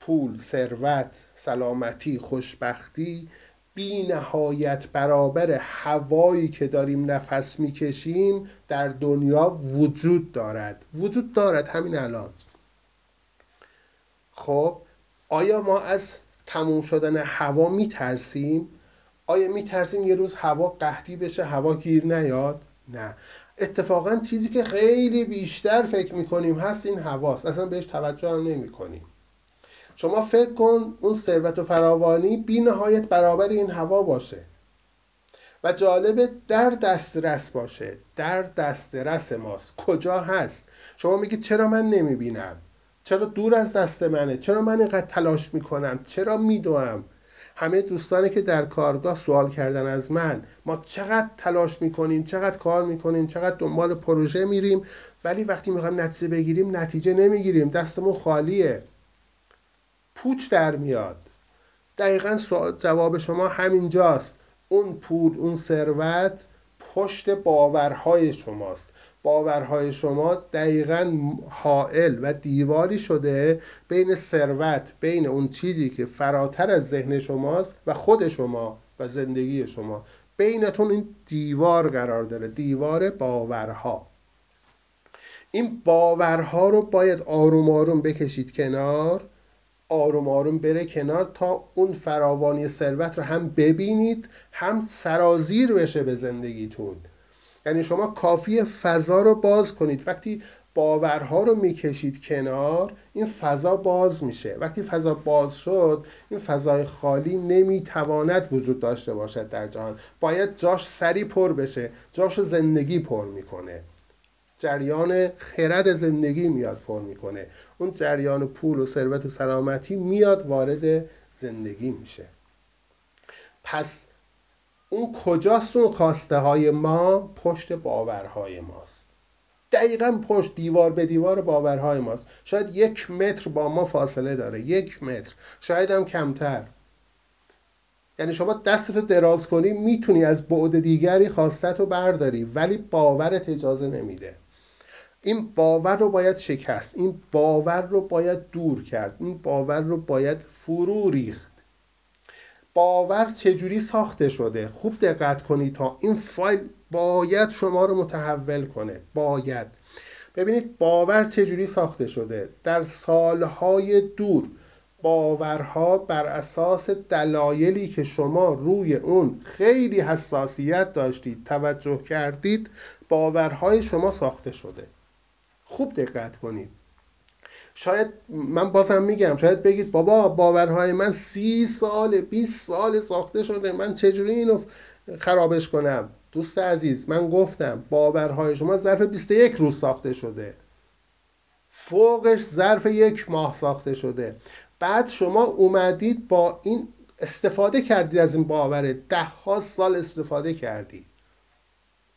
پول، ثروت، سلامتی، خوشبختی بی نهایت برابر هوایی که داریم نفس میکشیم در دنیا وجود دارد. وجود دارد همین الان. خب آیا ما از تموم شدن هوا میترسیم؟ آیا میترسیم یه روز هوا قحطی بشه، هوا گیر نیاد؟ نه، اتفاقا چیزی که خیلی بیشتر فکر میکنیم هست این هواست. اصلا بهش توجه هم نمیکنیم. شما فکر کن اون ثروت و فراوانی بی نهایت برابر این هوا باشه و جالبه در دسترس باشه، در دسترس ماست. کجا هست؟ شما میگی چرا من نمیبینم؟ چرا دور از دست منه؟ چرا من اینقدر تلاش میکنم؟ چرا میدوم؟ همه دوستانی که در کارگاه سوال کردن از من، ما چقدر تلاش میکنیم، چقدر کار میکنیم، چقدر دنبال پروژه میریم، ولی وقتی میخوایم نتیجه بگیریم نتیجه نمیگیریم، دستمون خالیه، پوچ در میاد. دقیقاً جواب شما همینجاست. اون پول، اون ثروت پشت باورهای شماست. باورهای شما دقیقاً حائل و دیواری شده بین ثروت، بین اون چیزی که فراتر از ذهن شماست و خود شما و زندگی شما. بینتون این دیوار قرار داره، دیوار باورها. این باورها رو باید آروم آروم بکشید کنار، آروم آروم بره کنار تا اون فراوانی ثروت رو هم ببینید، هم سرازیر بشه به زندگیتون. یعنی شما کافیه فضا رو باز کنید. وقتی باورها رو میکشید کنار، این فضا باز میشه. وقتی فضا باز شد، این فضای خالی نمیتواند وجود داشته باشد در جهان. باید جاش سری پر بشه. جاش زندگی پر میکنه. جریان خرد زندگی میاد پر میکنه. اون جریان پول و ثروت و سلامتی میاد وارد زندگی میشه. پس اون کجاست؟ اون خواسته های ما پشت باورهای ماست. دقیقاً پشت، دیوار به دیوار باورهای ماست. شاید یک متر با ما فاصله داره، یک متر، شاید هم کمتر. یعنی شما دستت رو دراز کنی میتونی از بعد دیگری خواستت رو برداری، ولی باورت اجازه نمیده. این باور رو باید شکست، این باور رو باید دور کرد، این باور رو باید فرو ریخت. باور چجوری ساخته شده؟ خوب دقت کنید تا این فایل باید شما رو متحول کنه. باید ببینید باور چجوری ساخته شده. در سالهای دور باورها بر اساس دلایلی که شما روی اون خیلی حساسیت داشتید، توجه کردید، باورهای شما ساخته شده. خوب دقت کنید. شاید من بازم میگم، شاید بگید بابا باورهای من سی سال، بیست سال ساخته شده، من چجوری اینو خرابش کنم؟ دوست عزیز، من گفتم باورهای شما ظرف بیست و یک روز ساخته شده، فوقش ظرف یک ماه ساخته شده. بعد شما اومدید با این استفاده کردید، از این باور ده ها سال استفاده کردید.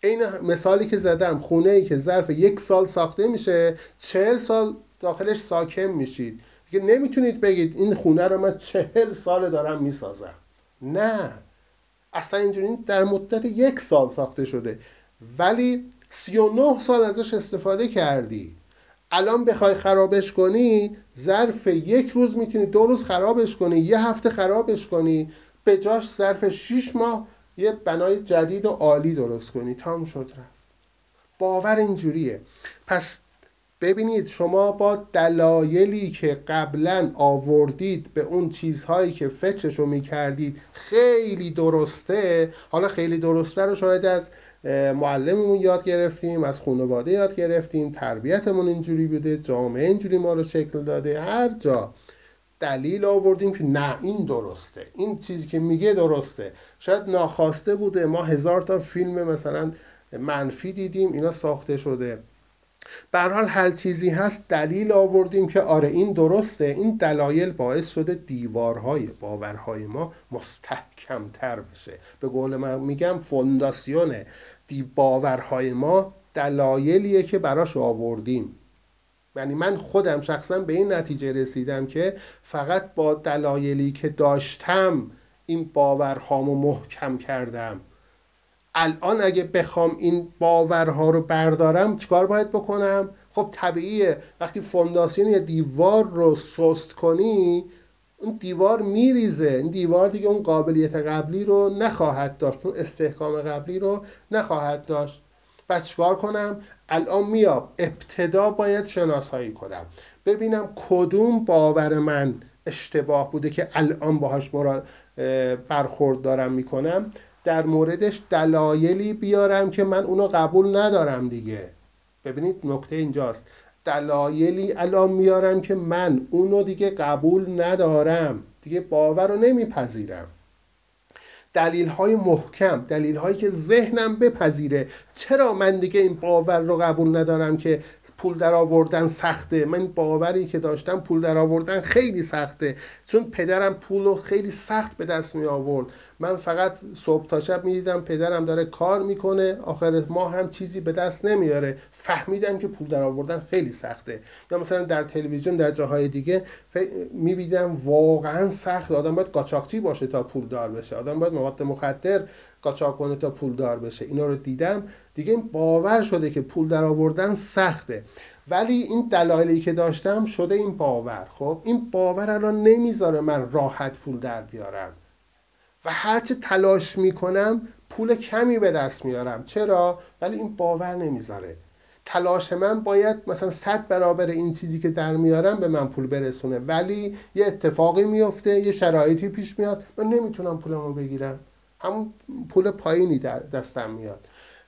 این مثالی که زدم، خونه‌ای که ظرف یک سال ساخته میشه، چهل سال داخلش ساکن میشید. دیگه نمیتونید بگید این خونه رو من چهل سال دارم میسازم. نه، اصلا اینجوری. در مدت یک سال ساخته شده، ولی سی و نه سال ازش استفاده کردی. الان بخوای خرابش کنی، ظرف یک روز میتونی، دو روز خرابش کنی، یه هفته خرابش کنی، به جاش ظرف شیش ماه یه بنای جدید و عالی درست کنی. تام شد رفت. باور اینجوریه. پس ببینید شما با دلایلی که قبلا آوردید به اون چیزهایی که فکرشو میکردید خیلی درسته. حالا خیلی درسته رو شاید از معلممون یاد گرفتیم، از خانواده یاد گرفتیم، تربیتمون اینجوری بوده، جامعه اینجوری ما رو شکل داده، هر جا دلیل آوردیم که نه این درسته، این چیزی که میگه درسته. شاید ناخواسته بوده، ما هزار تا فیلم مثلا منفی دیدیم اینا ساخته شده. به هر حال هر چیزی هست دلیل آوردیم که آره این درسته. این دلایل باعث شده دیوارهای باورهای ما مستحکمتر بشه. به قول من میگم فونداسیون دی باورهای ما دلایلیه که براش آوردیم. یعنی من خودم شخصا به این نتیجه رسیدم که فقط با دلایلی که داشتم این باورهامو محکم کردم. الان اگه بخوام این باورها رو بردارم چیکار باید بکنم؟ خب طبیعیه وقتی فونداسیون یا دیوار رو سست کنی اون دیوار میریزه. این دیوار دیگه اون قابلیت قبلی رو نخواهد داشت، اون استحکام قبلی رو نخواهد داشت. پس چیکار کنم؟ الان میام ابتدا باید شناسایی کنم، ببینم کدوم باور من اشتباه بوده که الان باهاش برخورد دارم میکنم، در موردش دلایلی بیارم که من اونو قبول ندارم دیگه. ببینید نکته اینجاست، دلایلی الان میارم که من اونو دیگه قبول ندارم، دیگه باور رو نمیپذیرم. دلیل های محکم، دلیل هایی که ذهنم بپذیره چرا من دیگه این باور رو قبول ندارم که پول در آوردن سخته. من باوری که داشتم پول در آوردن خیلی سخته، چون پدرم پول رو خیلی سخت به دست می آورد. من فقط صبح تا شب می دیدم پدرم داره کار میکنه، آخر ماه هم چیزی به دست نمیاره. فهمیدم که پول در آوردن خیلی سخته. یا مثلا در تلویزیون در جاهای دیگه می دیدم واقعا سخت، آدم باید قاچاقچی باشه تا پول دار بشه، آدم باید مواد مخدر قاچاق کنه تا پول دار بشه. اینا رو دیدم دیگه این باور شده که پول در آوردن سخته، ولی این دلایلی که داشتم شده این باور. خب این باور الان نمیذاره من راحت پول در بیارم و هرچه تلاش میکنم پول کمی به دست میارم. چرا؟ ولی این باور نمیذاره. تلاش من باید مثلا صد برابر این چیزی که در میارم به من پول برسونه، ولی یه اتفاقی میفته، یه شرایطی پیش میاد، من نمیتونم پولمو بگیرم، همون پول پایینی در دستم میاد.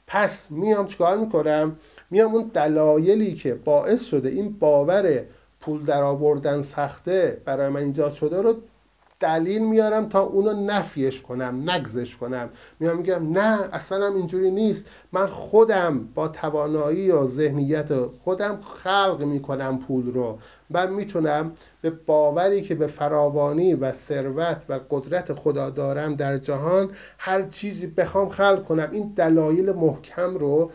پس میام چیکار میکنم؟ میام اون دلایلی که باعث شده این باور پول در آوردن سخته برای من ایجاد شده رو دلیل میارم تا اونو نفیش کنم، نگزش کنم. میام میگم نه اصلا هم اینجوری نیست، من خودم با توانایی و ذهنیت خودم خلق میکنم پول رو. من میتونم به باوری که به فراوانی و ثروت و قدرت خدا دارم در جهان هر چیزی بخوام خلق کنم. این دلایل محکم رو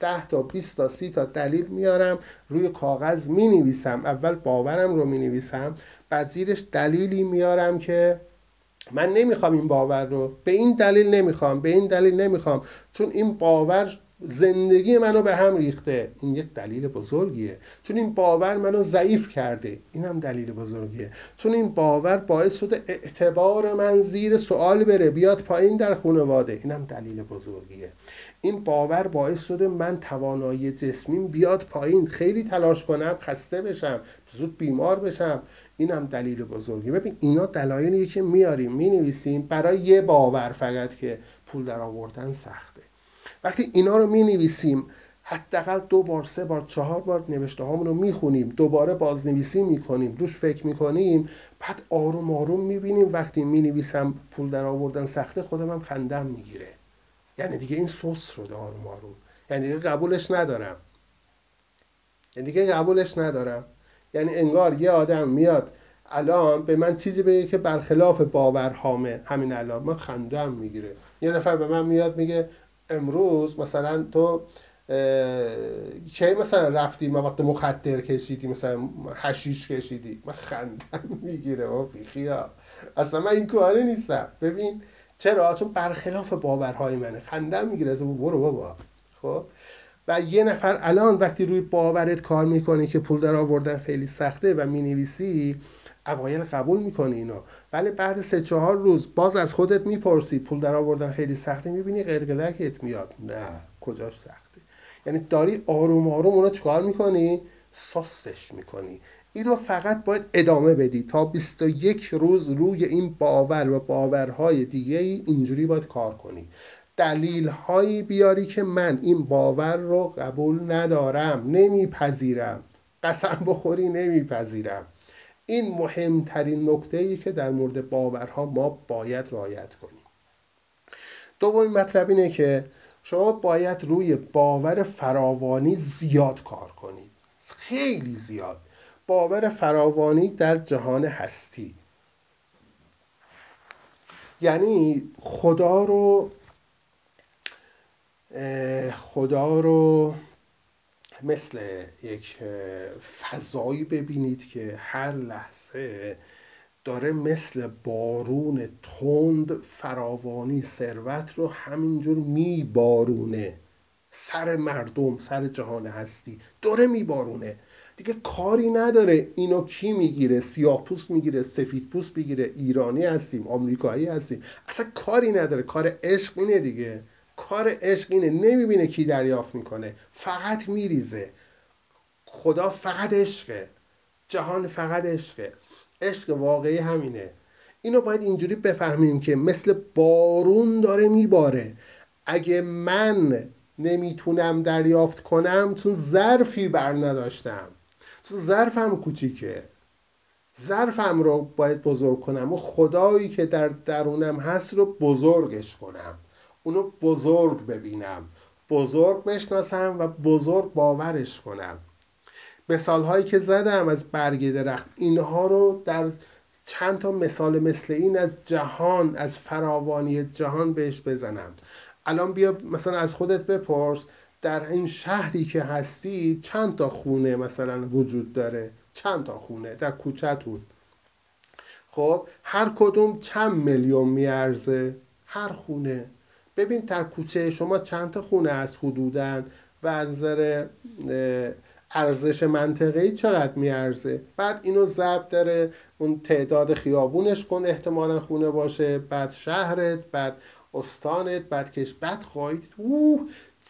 ده تا بیست تا سی تا دلیل میارم روی کاغذ مینویسم. اول باورم رو مینویسم، بعد زیرش دلیلی میارم که من نمیخوام این باور رو، به این دلیل نمیخوام، به این دلیل نمیخوام، چون این باور زندگی منو به هم ریخته. این یک دلیل بزرگیه. چون این باور منو ضعیف کرده. اینم دلیل بزرگیه. چون این باور باعث شده اعتبار من زیر سوال بره، بیاد پایین در خانواده. اینم دلیل بزرگیه. این باور باعث شده من توانایی جسمیم بیاد پایین، خیلی تلاش کنم خسته بشم، زود بیمار بشم. اینم دلیل بزرگیه. ببین اینا دلایلیه که میاریم مینویسیم برای یه باور فقط که پول در آوردن سخته. وقتی اینا رو می نویسیم حداقل دو بار سه بار چهار بار نوشته هامون رو می خونیم، دوباره بازنویسی می کنیم، روش فکر می کنیم، بعد آروم آروم می بینیم وقتی می نویسم پول در آوردن سخته خودم هم خندم می گیره. یعنی دیگه این سوس شده آروم آروم، یعنی دیگه قبولش ندارم، یعنی دیگه قبولش ندارم. یعنی انگار یه آدم میاد الان به من چیزی بگه که برخلاف باورهامه، همین الان من خندم می گیره. یه نفر به من میاد میگه امروز مثلا تو کی مثلا رفتی مواد مخدر کشیدی، مثلا حشیش کشیدی، من خندم میگیره. او بیخیا، اصلا من این کاره نیستم. ببین چرا؟ چون برخلاف باورهای منه، خندم میگیره. از برو بابا. خب و یه نفر الان وقتی روی باورت کار میکنه که پول در آوردن خیلی سخته و مینویسی، اوایل قبول میکنی اینا، ولی بعد سه چهار روز باز از خودت میپرسی پول در آوردن خیلی سخته، میبینی قلقلکت میاد، نه کجاش سخته. یعنی داری آروم آروم اونا چکار میکنی؟ ساستش میکنی. این رو فقط باید ادامه بدی تا بیست و یک روز روی این باور و باورهای دیگه اینجوری باید کار کنی. دلیل هایی بیاری که من این باور رو قبول ندارم، نمیپذیرم، قسم بخوری نمیپذیرم. این مهمترین نکته‌ای که در مورد باورها ما باید رعایت کنیم. دومین مطلب اینه که شما باید روی باور فراوانی زیاد کار کنید، خیلی زیاد. باور فراوانی در جهان هستی، یعنی خدا رو خدا رو مثل یک فضایی ببینید که هر لحظه داره مثل بارون تند فراوانی ثروت رو همینجور میبارونه سر مردم، سر جهان هستی داره میبارونه. دیگه کاری نداره اینو کی میگیره، سیاه پوست میگیره، سفید پوست میگیره، ایرانی هستیم، آمریکایی هستیم، اصلا کاری نداره. کار عشق اینه دیگه، کار عشق اینه، نمیبینه کی دریافت میکنه، فقط میریزه. خدا فقط عشقه، جهان فقط عشقه، عشق واقعی همینه. اینو باید اینجوری بفهمیم که مثل بارون داره میباره. اگه من نمیتونم دریافت کنم چون ظرفی بر نداشتم، چون ظرفم کوچیکه، ظرفم رو باید بزرگ کنم و خدایی که در درونم هست رو بزرگش کنم، اونو بزرگ ببینم، بزرگ بشناسم و بزرگ باورش کنم. مثال هایی که زدم از برگ درخت، اینها رو در چند تا مثال مثل این از جهان، از فراوانی جهان بهش بزنم. الان بیا مثلا از خودت بپرس در این شهری که هستی چند تا خونه مثلا وجود داره، چند تا خونه در کوچه‌تون، خب هر کدوم چند میلیون میارزه هر خونه؟ ببین در کوچه شما چند تا خونه هست حدوداً و از نظر ارزش منطقه‌ای چقدر میارزه، بعد اینو ضرب در اون تعداد خیابونش کن، احتمالاً خونه باشه، بعد شهرت، بعد استانت، بعد کش، بعد خواهید اوه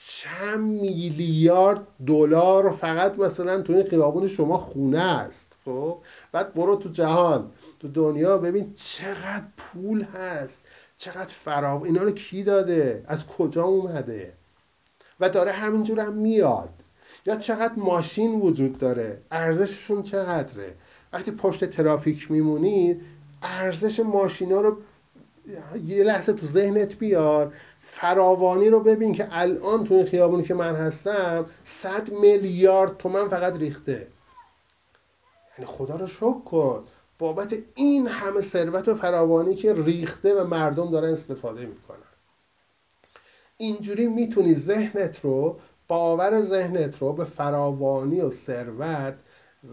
چند میلیارد دلار فقط مثلا تو این خیابون شما خونه است. خب بعد برو تو جهان، تو دنیا، ببین چقدر پول هست، چقدر فراو، اینا رو کی داده، از کجا اومده و داره همینجور هم میاد. یا چقدر ماشین وجود داره، ارزششون چقدره. وقتی پشت ترافیک میمونید ارزش ماشینا رو یه لحظه تو ذهنت بیار، فراوانی رو ببین که الان تو این خیابونی که من هستم صد میلیارد تومن فقط ریخته. یعنی خدا رو شکر کن بابت این همه ثروت و فراوانی که ریخته و مردم دارن استفاده میکنن. اینجوری میتونی ذهنت رو، باور ذهنت رو به فراوانی و ثروت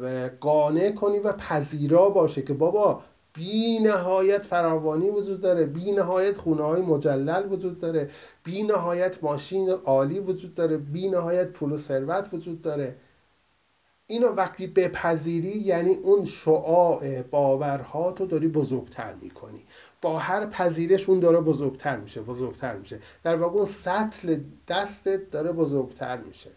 و قانع کنی و پذیرا باشه که بابا بی نهایت فراوانی وجود داره، بی نهایت خونه های مجلل وجود داره، بی نهایت ماشین عالی وجود داره، بی نهایت پول و ثروت وجود داره. اینو وقتی بپذیری یعنی اون شعاع باورها تو داری بزرگتر میکنی، با هر پذیرش اون داره بزرگتر میشه، بزرگتر میشه، در واقع اون سطل دستت داره بزرگتر میشه.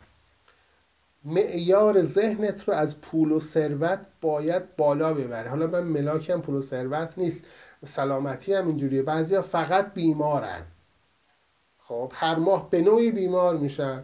معیار ذهنت رو از پول و ثروت باید بالا ببری. حالا من ملاکم پول و ثروت نیست، سلامتی هم اینجوریه، بعضیا فقط بیمارن، خب هر ماه به نوعی بیمار میشن.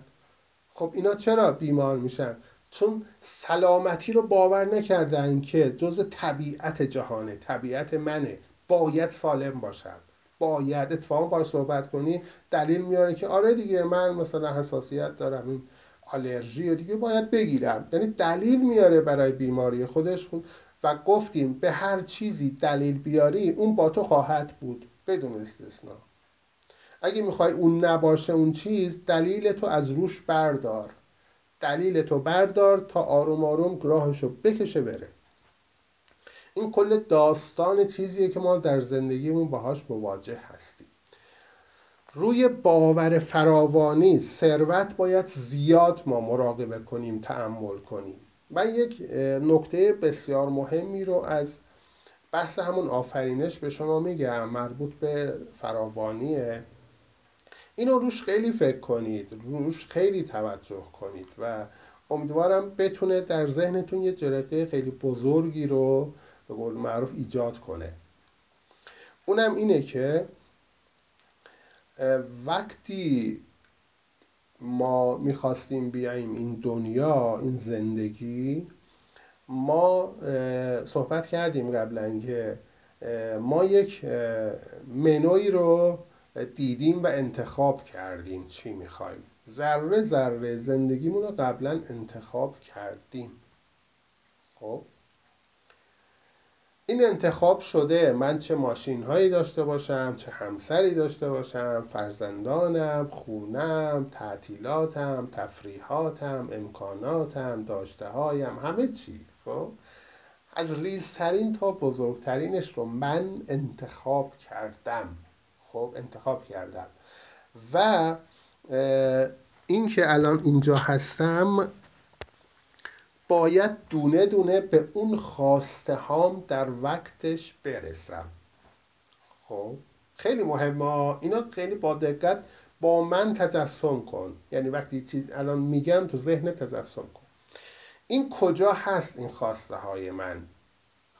خب اینا چرا بیمار میشن؟ چون سلامتی رو باور نکردن که جز طبیعت جهانه، طبیعت منه، باید سالم باشم، باید. اتفاقا باید صحبت کنی دلیل میاره که آره دیگه من مثلا حساسیت دارم، این آلرژی رو دیگه باید بگیرم، یعنی دلیل میاره برای بیماری خودش. و گفتیم به هر چیزی دلیل بیاری اون با تو خواهد بود بدون استثناء. اگه میخوای اون نباشه اون چیز، دلیل تو از روش بردار، دلیل تو بردار تا آروم آروم راهشو بکشه بره. این کل داستان چیزیه که ما در زندگیمون باهاش مواجه هستیم. روی باور فراوانی ثروت باید زیاد ما مراقبه کنیم، تأمل کنیم. من یک نکته بسیار مهمی رو از بحث همون آفرینش به شما میگم مربوط به فراوانیه. اینو روش خیلی فکر کنید، روش خیلی توجه کنید و امیدوارم بتونه در ذهنتون یه جرقه خیلی بزرگی رو به قول معروف ایجاد کنه. اونم اینه که وقتی ما میخواستیم بیاییم این دنیا، این زندگی، ما صحبت کردیم قبلا که ما یک منوی رو دیدیم و انتخاب کردیم چی میخوایم. ذره ذره زندگیمون رو قبلا انتخاب کردیم. خب این انتخاب شده من چه ماشین هایی داشته باشم، چه همسری داشته باشم، فرزندانم، خونم، تعطیلاتم، تفریحاتم، امکاناتم، داشته هایم، همه چی. خب از ریزترین تا بزرگترینش رو من انتخاب کردم. خب انتخاب کردم و این که الان اینجا هستم باید دونه دونه به اون خواسته هام در وقتش برسم. خب خیلی مهمه اینا، خیلی با دقت با من تجسم کن، یعنی وقتی چیز الان میگم تو ذهن تجسم کن این کجا هست این خواسته های من.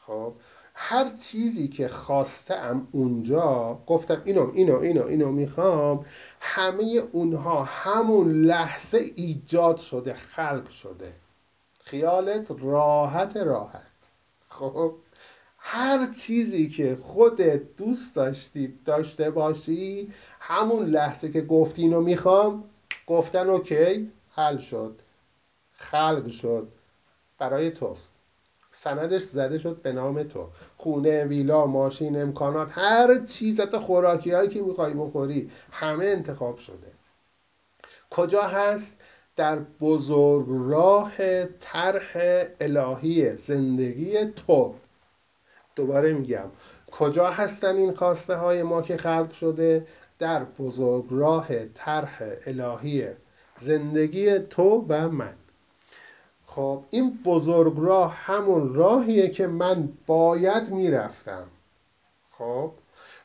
خب هر چیزی که خواستم اونجا گفتم اینو اینو اینو اینو میخوام، همه اونها همون لحظه ایجاد شده، خلق شده. خیالت راحت راحت. خب هر چیزی که خودت دوست داشتی داشته باشی همون لحظه که گفتی اینو میخوام، گفتن اوکی، حل شد، خلق شد، برای توست، سندش زده شد به نام تو. خونه، ویلا، ماشین، امکانات، هر چیز، حتی خوراکی هایی که میخوایی بخوری، همه انتخاب شده. کجا هست؟ در بزرگ راه طرح الهی زندگی تو. دوباره میگم کجا هستن این خواسته های ما که خلق شده؟ در بزرگ راه طرح الهی زندگی تو و من. خب این بزرگ راه همون راهیه که من باید میرفتم. خب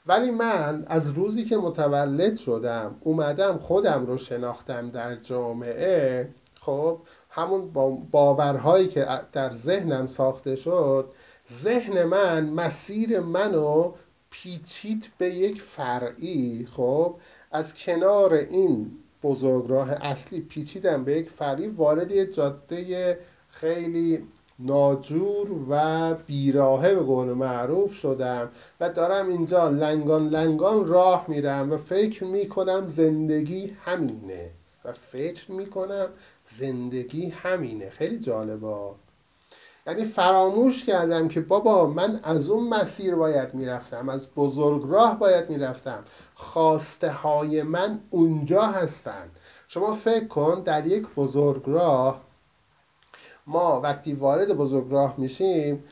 ولی من از روزی که متولد شدم اومدم خودم رو شناختم در جامعه، خب همون باورهایی که در ذهنم ساخته شد، ذهن من مسیر منو پیچید به یک فرعی. خب از کنار این بزرگراه اصلی پیچیدم به یک فرعی، وارد یه جاده خیلی ناجور و بیراهه به قول معروف شدم و دارم اینجا لنگان لنگان راه میرم و فکر میکنم زندگی همینه و فکر میکنم زندگی همینه. خیلی جالبه، یعنی فراموش کردم که بابا من از اون مسیر باید میرفتم، از بزرگ راه باید میرفتم، خواسته های من اونجا هستن. شما فکر کن در یک بزرگ راه ما وقتی وارد بزرگراه میشیم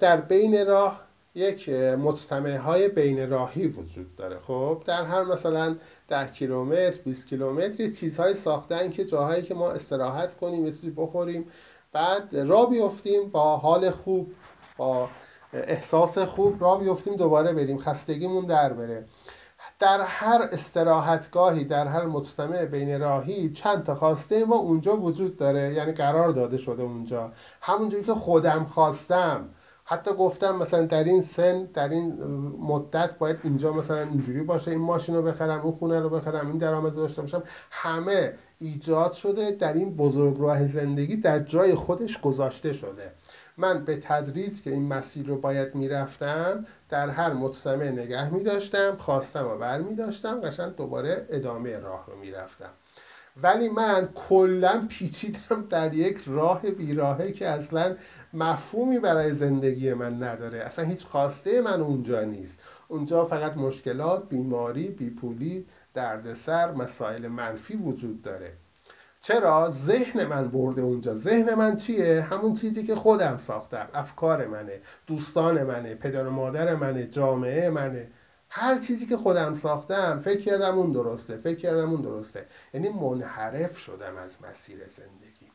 در بین راه یک مجتمع های بین راهی وجود داره. خب در هر مثلا ده کیلومتر بیست کیلومتر چیزهای ساختن که جاهایی که ما استراحت کنیم، یه چیزی بخوریم، بعد راه بیفتیم با حال خوب، با احساس خوب راه بیفتیم، دوباره بریم خستگیمون در بره. در هر استراحتگاهی، در هر مجتمع بین راهی چند تا خواسته ما اونجا وجود داره، یعنی قرار داده شده اونجا، همونجوری که خودم خواستم. حتی گفتم مثلا در این سن، در این مدت باید اینجا مثلا اینجوری باشه، این ماشین رو بخرم، اون خونه رو بخرم، این درآمد داشته باشم. همه ایجاد شده در این بزرگراه زندگی، در جای خودش گذاشته شده. من به تدریج که این مسیر رو باید میرفتم در هر مجتمع نگه میداشتم، خواستم و بر میداشتم، قشنگ دوباره ادامه راه رو میرفتم. ولی من کلا پیچیدم در یک راه بیراهه که اصلا مفهومی برای زندگی من نداره، اصلا هیچ خواسته من اونجا نیست. اونجا فقط مشکلات، بیماری، بیپولی، دردسر، مسائل منفی وجود داره. چرا؟ ذهن من برده اونجا. ذهن من چیه؟ همون چیزی که خودم ساختم، افکار منه، دوستان منه، پدر و مادر منه، جامعه منه، هر چیزی که خودم ساختم فکر کردم اون درسته، فکر کردم اون درسته. یعنی منحرف شدم از مسیر زندگی.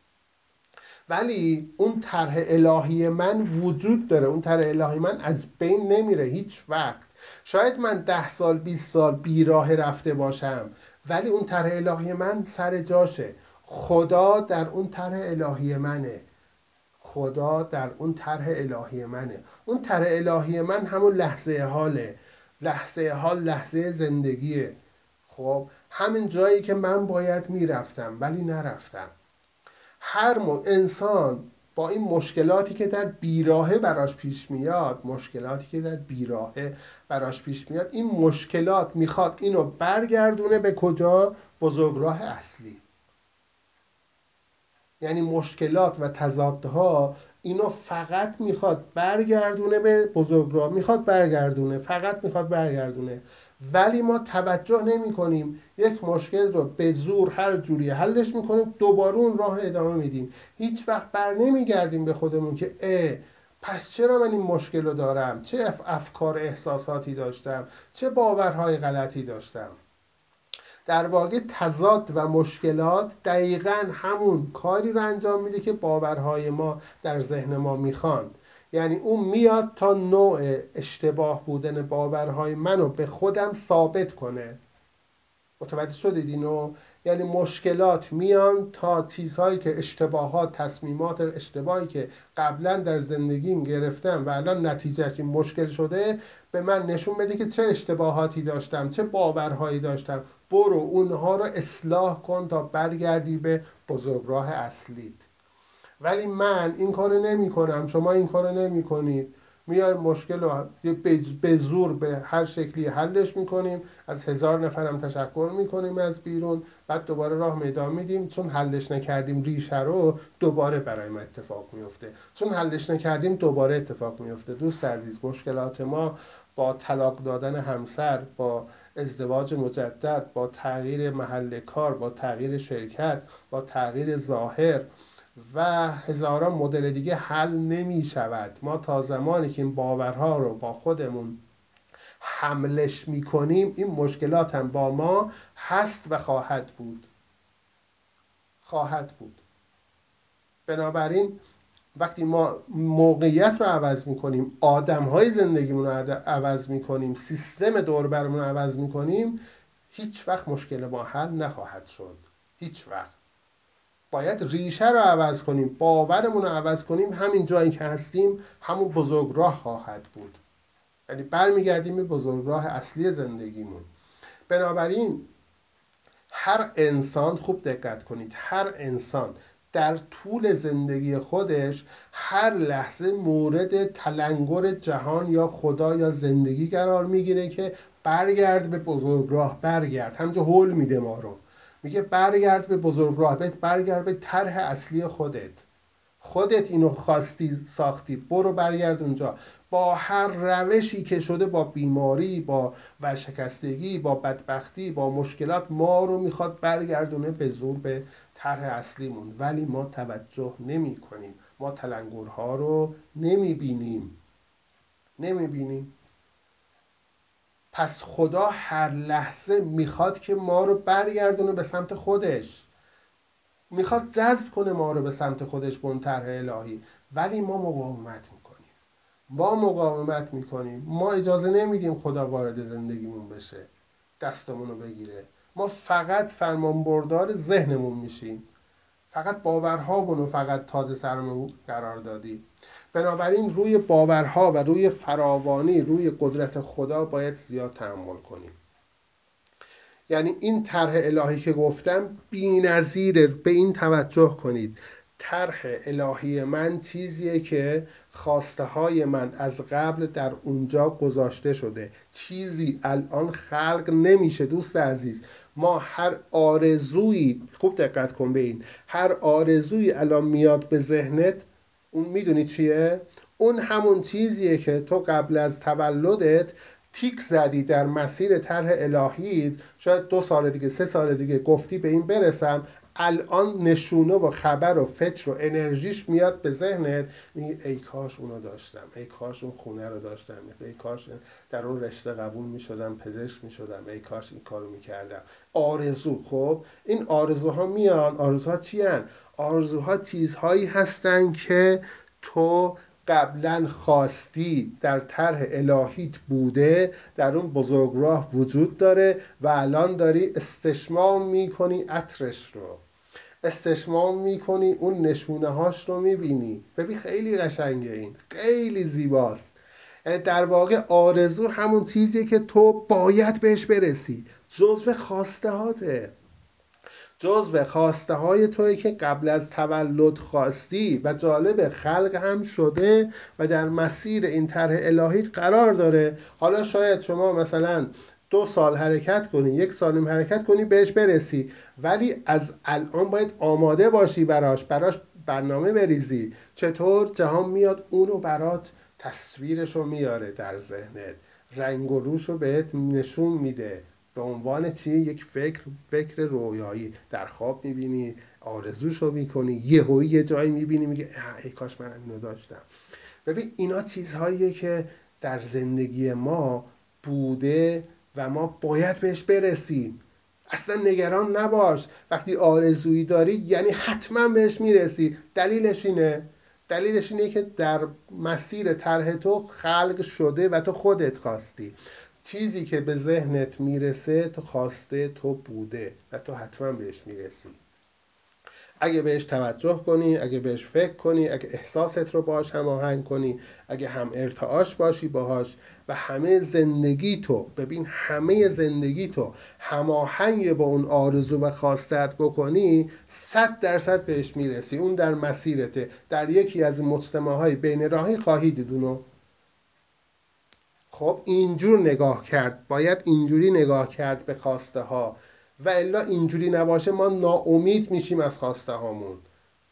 ولی اون طرح الهی من وجود داره، اون طرح الهی من از بین نمیره هیچ وقت. شاید من ده سال بیست سال بیراه رفته باشم ولی اون طرح الهی من سر جاشه. خدا در اون طرح الهی منه، خدا در اون طرح الهی منه. اون طرح الهی من همون لحظه حاله، لحظه حال لحظه زندگیه. خب همین جایی که من باید میرفتم ولی نرفتم. هر نوع انسان با این مشکلاتی که در بیراهه براش پیش میاد، مشکلاتی که در بیراهه براش پیش میاد، این مشکلات میخواد اینو برگردونه به کجا؟ بزرگراه اصلی. یعنی مشکلات و تضادها اینو فقط میخواد برگردونه به بزرگراه، میخواد برگردونه، فقط میخواد برگردونه. ولی ما توجه نمی کنیم، یک مشکل رو به زور هر جوری حلش میکنیم، دوباره اون راه ادامه میدیم، هیچ وقت بر نمی گردیم به خودمون که اه پس چرا من این مشکل رو دارم، چه افکار احساساتی داشتم، چه باورهای غلطی داشتم. در واقع تضاد و مشکلات دقیقاً همون کاری رو انجام میده که باورهای ما در ذهن ما میخوان. یعنی اون میاد تا نوع اشتباه بودن باورهای منو به خودم ثابت کنه. متوجه شدید اینو؟ یعنی مشکلات میان تا چیزهایی که اشتباهات، تصمیمات اشتباهی که قبلا در زندگیم گرفتم و الان نتیجهش این مشکل شده به من نشون بده که چه اشتباهاتی داشتم، چه باورهایی داشتم. برو اونها رو اصلاح کن تا برگردی به بزرگراه اصلیت. ولی من این کارو نمی کنم، شما این کارو نمی کنید، میای مشکل رو به زور به هر شکلی حلش میکنیم، از هزار نفرم تشکر میکنیم از بیرون، بعد دوباره راه میدان میدیم، چون حلش نکردیم ریشه رو دوباره برای ما اتفاق میفته، چون حلش نکردیم دوباره اتفاق میفته. دوست عزیز، مشکلات ما با طلاق دادن همسر، با ازدواج مجدد، با تغییر محل کار، با تغییر شرکت، با تغییر ظاهر و هزاران مدل دیگه حل نمی شود. ما تا زمانی که این باورها رو با خودمون حملش می کنیم، این مشکلات هم با ما هست و خواهد بود، خواهد بود. بنابراین وقتی ما موقعیت رو عوض می کنیم، آدم های زندگیمون رو عوض می کنیم، سیستم دور برمون رو عوض می کنیم، هیچ وقت مشکل ما حل نخواهد شد، هیچ وقت. باید ریشه رو عوض کنیم، باورمون رو عوض کنیم، همین جایی که هستیم همون بزرگراه خواهد بود. یعنی برمیگردیم به بزرگراه اصلی زندگیمون. بنابراین هر انسان، خوب دقت کنید، هر انسان در طول زندگی خودش هر لحظه مورد تلنگر جهان یا خدا یا زندگی قرار میگیره که برگرد به بزرگراه، برگرد. همجا هول میده ما رو، میگه برگرد به بزرگراه، برگرد به طرح اصلی خودت، خودت اینو خواستی ساختی، برو برگرد اونجا. با هر روشی که شده، با بیماری، با ورشکستگی، با بدبختی، با مشکلات، ما رو میخواد برگردونه به زور به طرح اصلیمون، ولی ما توجه نمی کنیم، ما تلنگرها رو نمی بینیم، نمی بینیم. پس خدا هر لحظه میخواد که ما رو برگردونه به سمت خودش، میخواد جذب کنه ما رو به سمت خودش، به اون طرح الهی، ولی ما مقاومت میکنیم، ما مقاومت میکنیم، ما اجازه نمیدیم خدا وارد زندگیمون بشه، دستمون رو بگیره. ما فقط فرمانبردار ذهنمون میشیم، فقط باورهامون رو فقط تازه سرمون قرار دادیم. بنابراین روی باورها و روی فراوانی، روی قدرت خدا باید زیاد تأمل کنیم. یعنی این طرح الهی که گفتم بی‌نظیره، به این توجه کنید. طرح الهی من چیزیه که خواسته های من از قبل در اونجا گذاشته شده، چیزی الان خلق نمیشه. دوست عزیز، ما هر آرزویی، خوب دقت کن به این، هر آرزویی الان میاد به ذهنت، اون میدونی چیه؟ اون همون چیزیه که تو قبل از تولدت تیک زدی در مسیر طرح الهیت، شاید دو سال دیگه، سه سال دیگه گفتی به این برسم، الان نشونه و خبر و فکر و انرژیش میاد به ذهنت، میگی ای کاش اونو داشتم، ای کاش اون خونه رو داشتم، ای کاش در اون رشته قبول میشدم، پزشک میشدم، ای کاش این کارو میکردم. آرزو. خب این آرزوها میان. آرزوها چی هن؟ آرزوها چیزهایی هستن که تو قبلا خواستی، در طرح الهیت بوده، در اون بزرگراه وجود داره و الان داری استشمام میکنی عطرش رو، استشمام میکنی، اون نشونه هاش رو میبینی. ببین خیلی قشنگه، این خیلی زیباست. در واقع آرزو همون چیزیه که تو باید بهش برسی، جزو خواسته هاته، جزو خواسته های تویی که قبل از تولد خواستی و جالب خلق هم شده و در مسیر این طرح الهیت قرار داره. حالا شاید شما مثلا دو سال حرکت کنی، یک سالیم حرکت کنی بهش برسی، ولی از الان باید آماده باشی براش، براش برنامه بریزی. چطور؟ جهان میاد اونو برات تصویرشو میاره در ذهنت، رنگ و روشو بهت نشون میده به عنوان چی؟ یک فکر، فکر رویایی. در خواب میبینی، آرزوشو میکنی، یهویی یه جایی میبینی میگه ای کاش من اینو داشتم. ببین اینا چیزهاییه که در زندگی ما بوده و ما باید بهش برسیم. اصلا نگران نباش، وقتی آرزویی داری یعنی حتما بهش میرسی. دلیلش اینه، دلیلش اینه که در مسیر طرح تو خلق شده و تو خودت خواستی. چیزی که به ذهنت میرسه تو خواسته تو بوده و تو حتما بهش میرسی. اگه بهش توجه کنی، اگه بهش فکر کنی، اگه احساست رو باهاش هماهنگ کنی، اگه هم ارتعاش باشی باهاش و همه زندگی تو، ببین همه زندگی تو هماهنگ با اون آرزو و خواستت بکنی، صد درصد بهش میرسی. اون در مسیرته. در یکی از مجتمع‌های بین راهی خواهی دیدونو. خب اینجور نگاه کرد، باید اینجوری نگاه کرد به خواسته ها و الا اینجوری نباشه ما ناامید میشیم از خواسته هامون.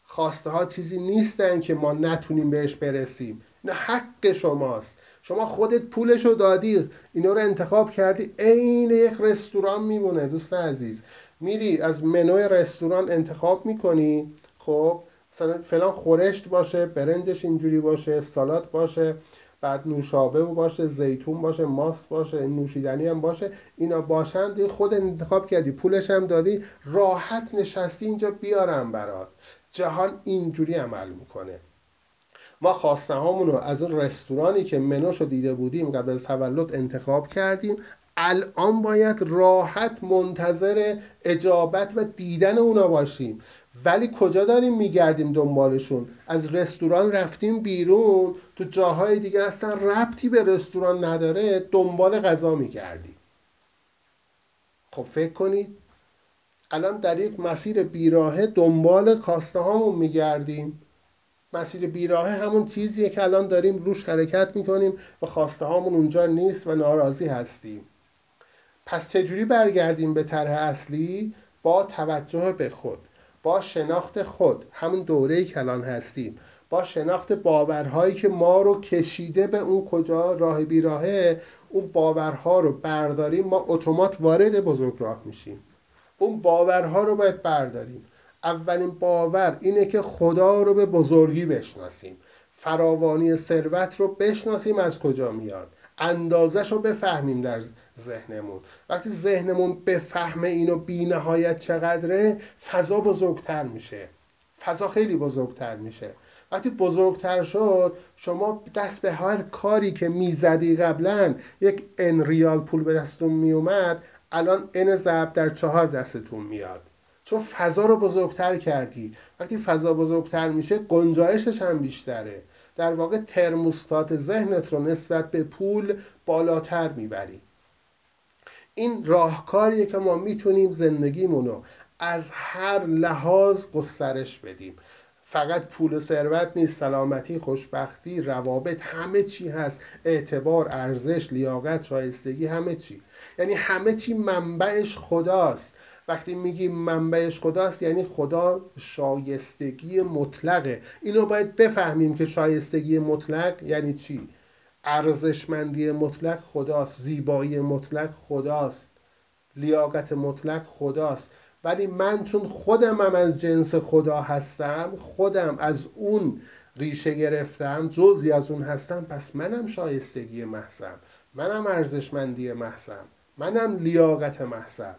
خواسته ها چیزی نیستن که ما نتونیم بهش برسیم، نه، حق شماست. شما خودت پولشو دادی، اینا رو انتخاب کردی. عین یک رستوران میمونه دوست عزیز، میری از منوی رستوران انتخاب میکنی، خب مثلا فلان خورشت باشه، برنجش اینجوری باشه، سالاد باشه، بعد نوشابه و باشه، زیتون باشه، ماست باشه، نوشیدنی هم باشه، اینا باشن. دیگه خودت انتخاب کردی، پولش هم دادی، راحت نشستی اینجا بیارم برات. جهان اینجوری عمل میکنه. ما خواسته هامون رو از اون رستورانی که منوشو دیده بودیم قبل از تولد انتخاب کردیم، الان باید راحت منتظر اجابت و دیدن اونا باشیم. ولی کجا داریم میگردیم دنبالشون؟ از رستوران رفتیم بیرون، تو جاهای دیگه اصلا ربطی به رستوران نداره دنبال غذا میگردیم. خب فکر کنید الان در یک مسیر بیراهه دنبال خواسته هامون میگردیم. مسیر بیراهه همون چیزیه که الان داریم روش حرکت میکنیم و خواسته هامون اونجا نیست و ناراضی هستیم. پس چجوری برگردیم به طرح اصلی؟ با توجه به خود، با شناخت خود، همون دوره‌ای که الان هستیم، با شناخت باورهایی که ما رو کشیده به اون کجا، راه بیراهه. اون باورها رو برداریم، ما اتومات وارد بزرگراه میشیم. اون باورها رو باید برداریم. اولین باور اینه که خدا رو به بزرگی بشناسیم، فراوانی ثروت رو بشناسیم از کجا میاد، اندازش رو بفهمیم در ذهنمون. وقتی ذهنمون بفهمه اینو بی نهایت چقدره، فضا بزرگتر میشه، فضا خیلی بزرگتر میشه. وقتی بزرگتر شد، شما دست به هر کاری که میزدی قبلا یک ان ریال پول به دستتون میومد، الان ان ضرب در چهار دستتون میاد، چون فضا رو بزرگتر کردی. وقتی فضا بزرگتر میشه، گنجایشش هم بیشتره. در واقع ترموستات ذهنت رو نسبت به پول بالاتر میبری. این راهکاریه که ما میتونیم زندگیمون رو از هر لحاظ گسترش بدیم. فقط پول و ثروت نیست، سلامتی، خوشبختی، روابط، همه چی هست، اعتبار، ارزش، لیاقت، شایستگی، همه چی. یعنی همه چی منبعش خداست. وقتی میگی منبعش خداست، یعنی خدا شایستگی مطلقه. اینو باید بفهمیم که شایستگی مطلق یعنی چی. ارزشمندی مطلق خداست، زیبایی مطلق خداست، لیاقت مطلق خداست. ولی من چون خودمم از جنس خدا هستم، خودم از اون ریشه گرفتم، جزئی از اون هستم، پس منم شایستگی محضم، منم ارزشمندی محضم، منم لیاقت محضم.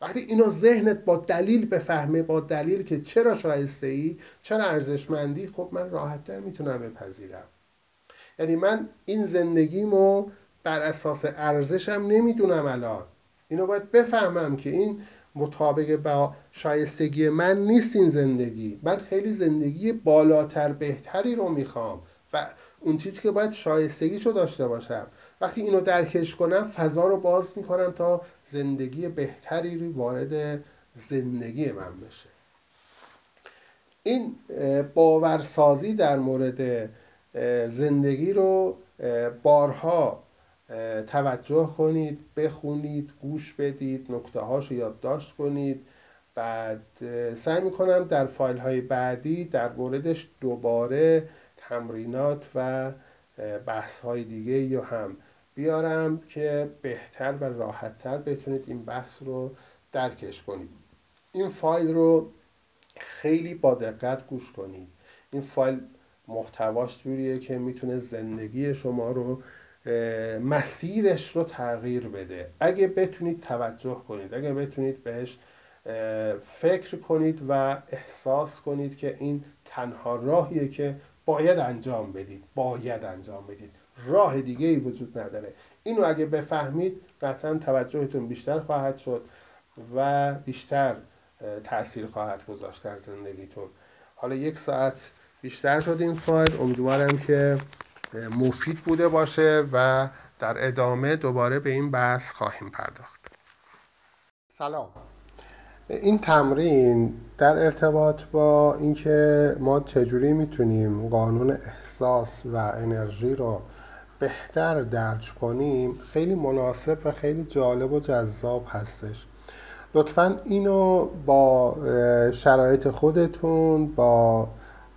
وقتی اینو ذهنت با دلیل بفهمه، با دلیل که چرا شایسته‌ای، چرا ارزشمندی، خب من راحت‌تر میتونم بپذیرم. یعنی من این زندگیمو بر اساس ارزشم نمیدونم الان. اینو باید بفهمم که این مطابق با شایستگی من نیست این زندگی. من خیلی زندگی بالاتر بهتری رو میخوام و اون چیزی که باید شایستگیشو داشته باشم. وقتی اینو درکش کنم، فضا رو باز میکنم تا زندگی بهتری رو وارد زندگی من بشه. این باورسازی در مورد زندگی رو بارها توجه کنید، بخونید، گوش بدید، نکته هاش رو یادداشت کنید. بعد سعی میکنم در فایل های بعدی در موردش دوباره تمرینات و بحث های دیگه یا هم بیارم که بهتر و راحتتر بتونید این بحث رو درکش کنید. این فایل رو خیلی با دقت گوش کنید. این فایل محتواش جوریه که میتونه زندگی شما رو، مسیرش رو تغییر بده اگه بتونید توجه کنید، اگه بتونید بهش فکر کنید و احساس کنید که این تنها راهیه که باید انجام بدید، باید انجام بدید، راه دیگه ای وجود نداره. اینو اگه بفهمید قطعا توجهتون بیشتر خواهد شد و بیشتر تأثیر خواهد گذاشت در زندگیتون. حالا یک ساعت بیشتر شد این فایل، امیدوارم که مفید بوده باشه و در ادامه دوباره به این بحث خواهیم پرداخت. سلام. این تمرین در ارتباط با اینکه ما چجوری میتونیم قانون احساس و انرژی رو بهتر درک کنیم خیلی مناسب و خیلی جالب و جذاب هستش. لطفاً اینو با شرایط خودتون، با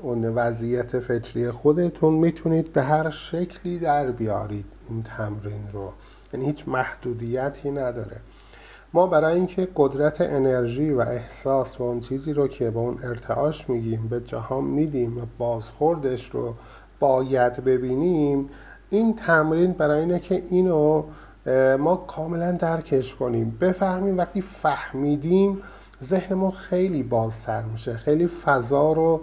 اون وضعیت فکری خودتون میتونید به هر شکلی در بیارید این تمرین رو. یعنی هیچ محدودیتی نداره. ما برای اینکه قدرت انرژی و احساس و اون چیزی رو که به اون ارتعاش میگیم به جهان میدیم و بازخوردش رو باید ببینیم، این تمرین برای اینه که اینو ما کاملا درکش کنیم، بفهمیم. وقتی فهمیدیم ذهنمون خیلی بازتر میشه، خیلی فضا رو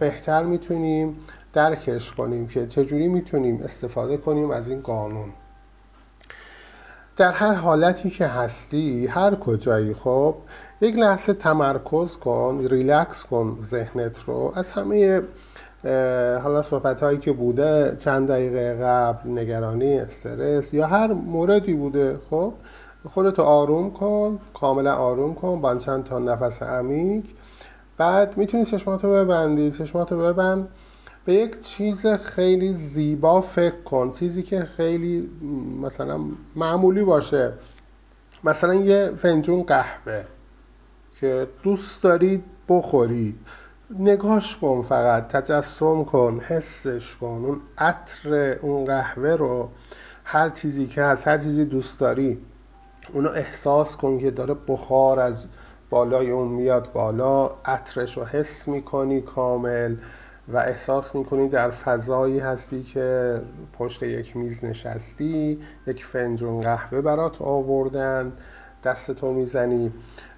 بهتر میتونیم درکش کنیم که چجوری میتونیم استفاده کنیم از این قانون. در هر حالتی که هستی، هر کجایی، خب یک لحظه تمرکز کن، ریلکس کن ذهنت رو از همه حالا صحبت هایی که بوده چند دقیقه قبل، نگرانی، استرس یا هر موردی بوده. خب خودتو آروم کن، کاملا آروم کن با چند تا نفس عمیق. بعد میتونی چشماتو ببندی، چشماتو ببند، به یک چیز خیلی زیبا فکر کن، چیزی که خیلی مثلا معمولی باشه، مثلا یه فنجون قهوه که دوست داری بخوری، نگاش کن، فقط تجسم کن، حسش کن، اون عطر اون قهوه رو، هر چیزی که هست، هر چیزی دوست داری اونو احساس کن که داره بخار از بالای اون میاد بالا، عطرش رو حس میکنی کامل و احساس میکنی در فضایی هستی که پشت یک میز نشستی، یک فنجون قهوه برات آوردن، دستتو میزنی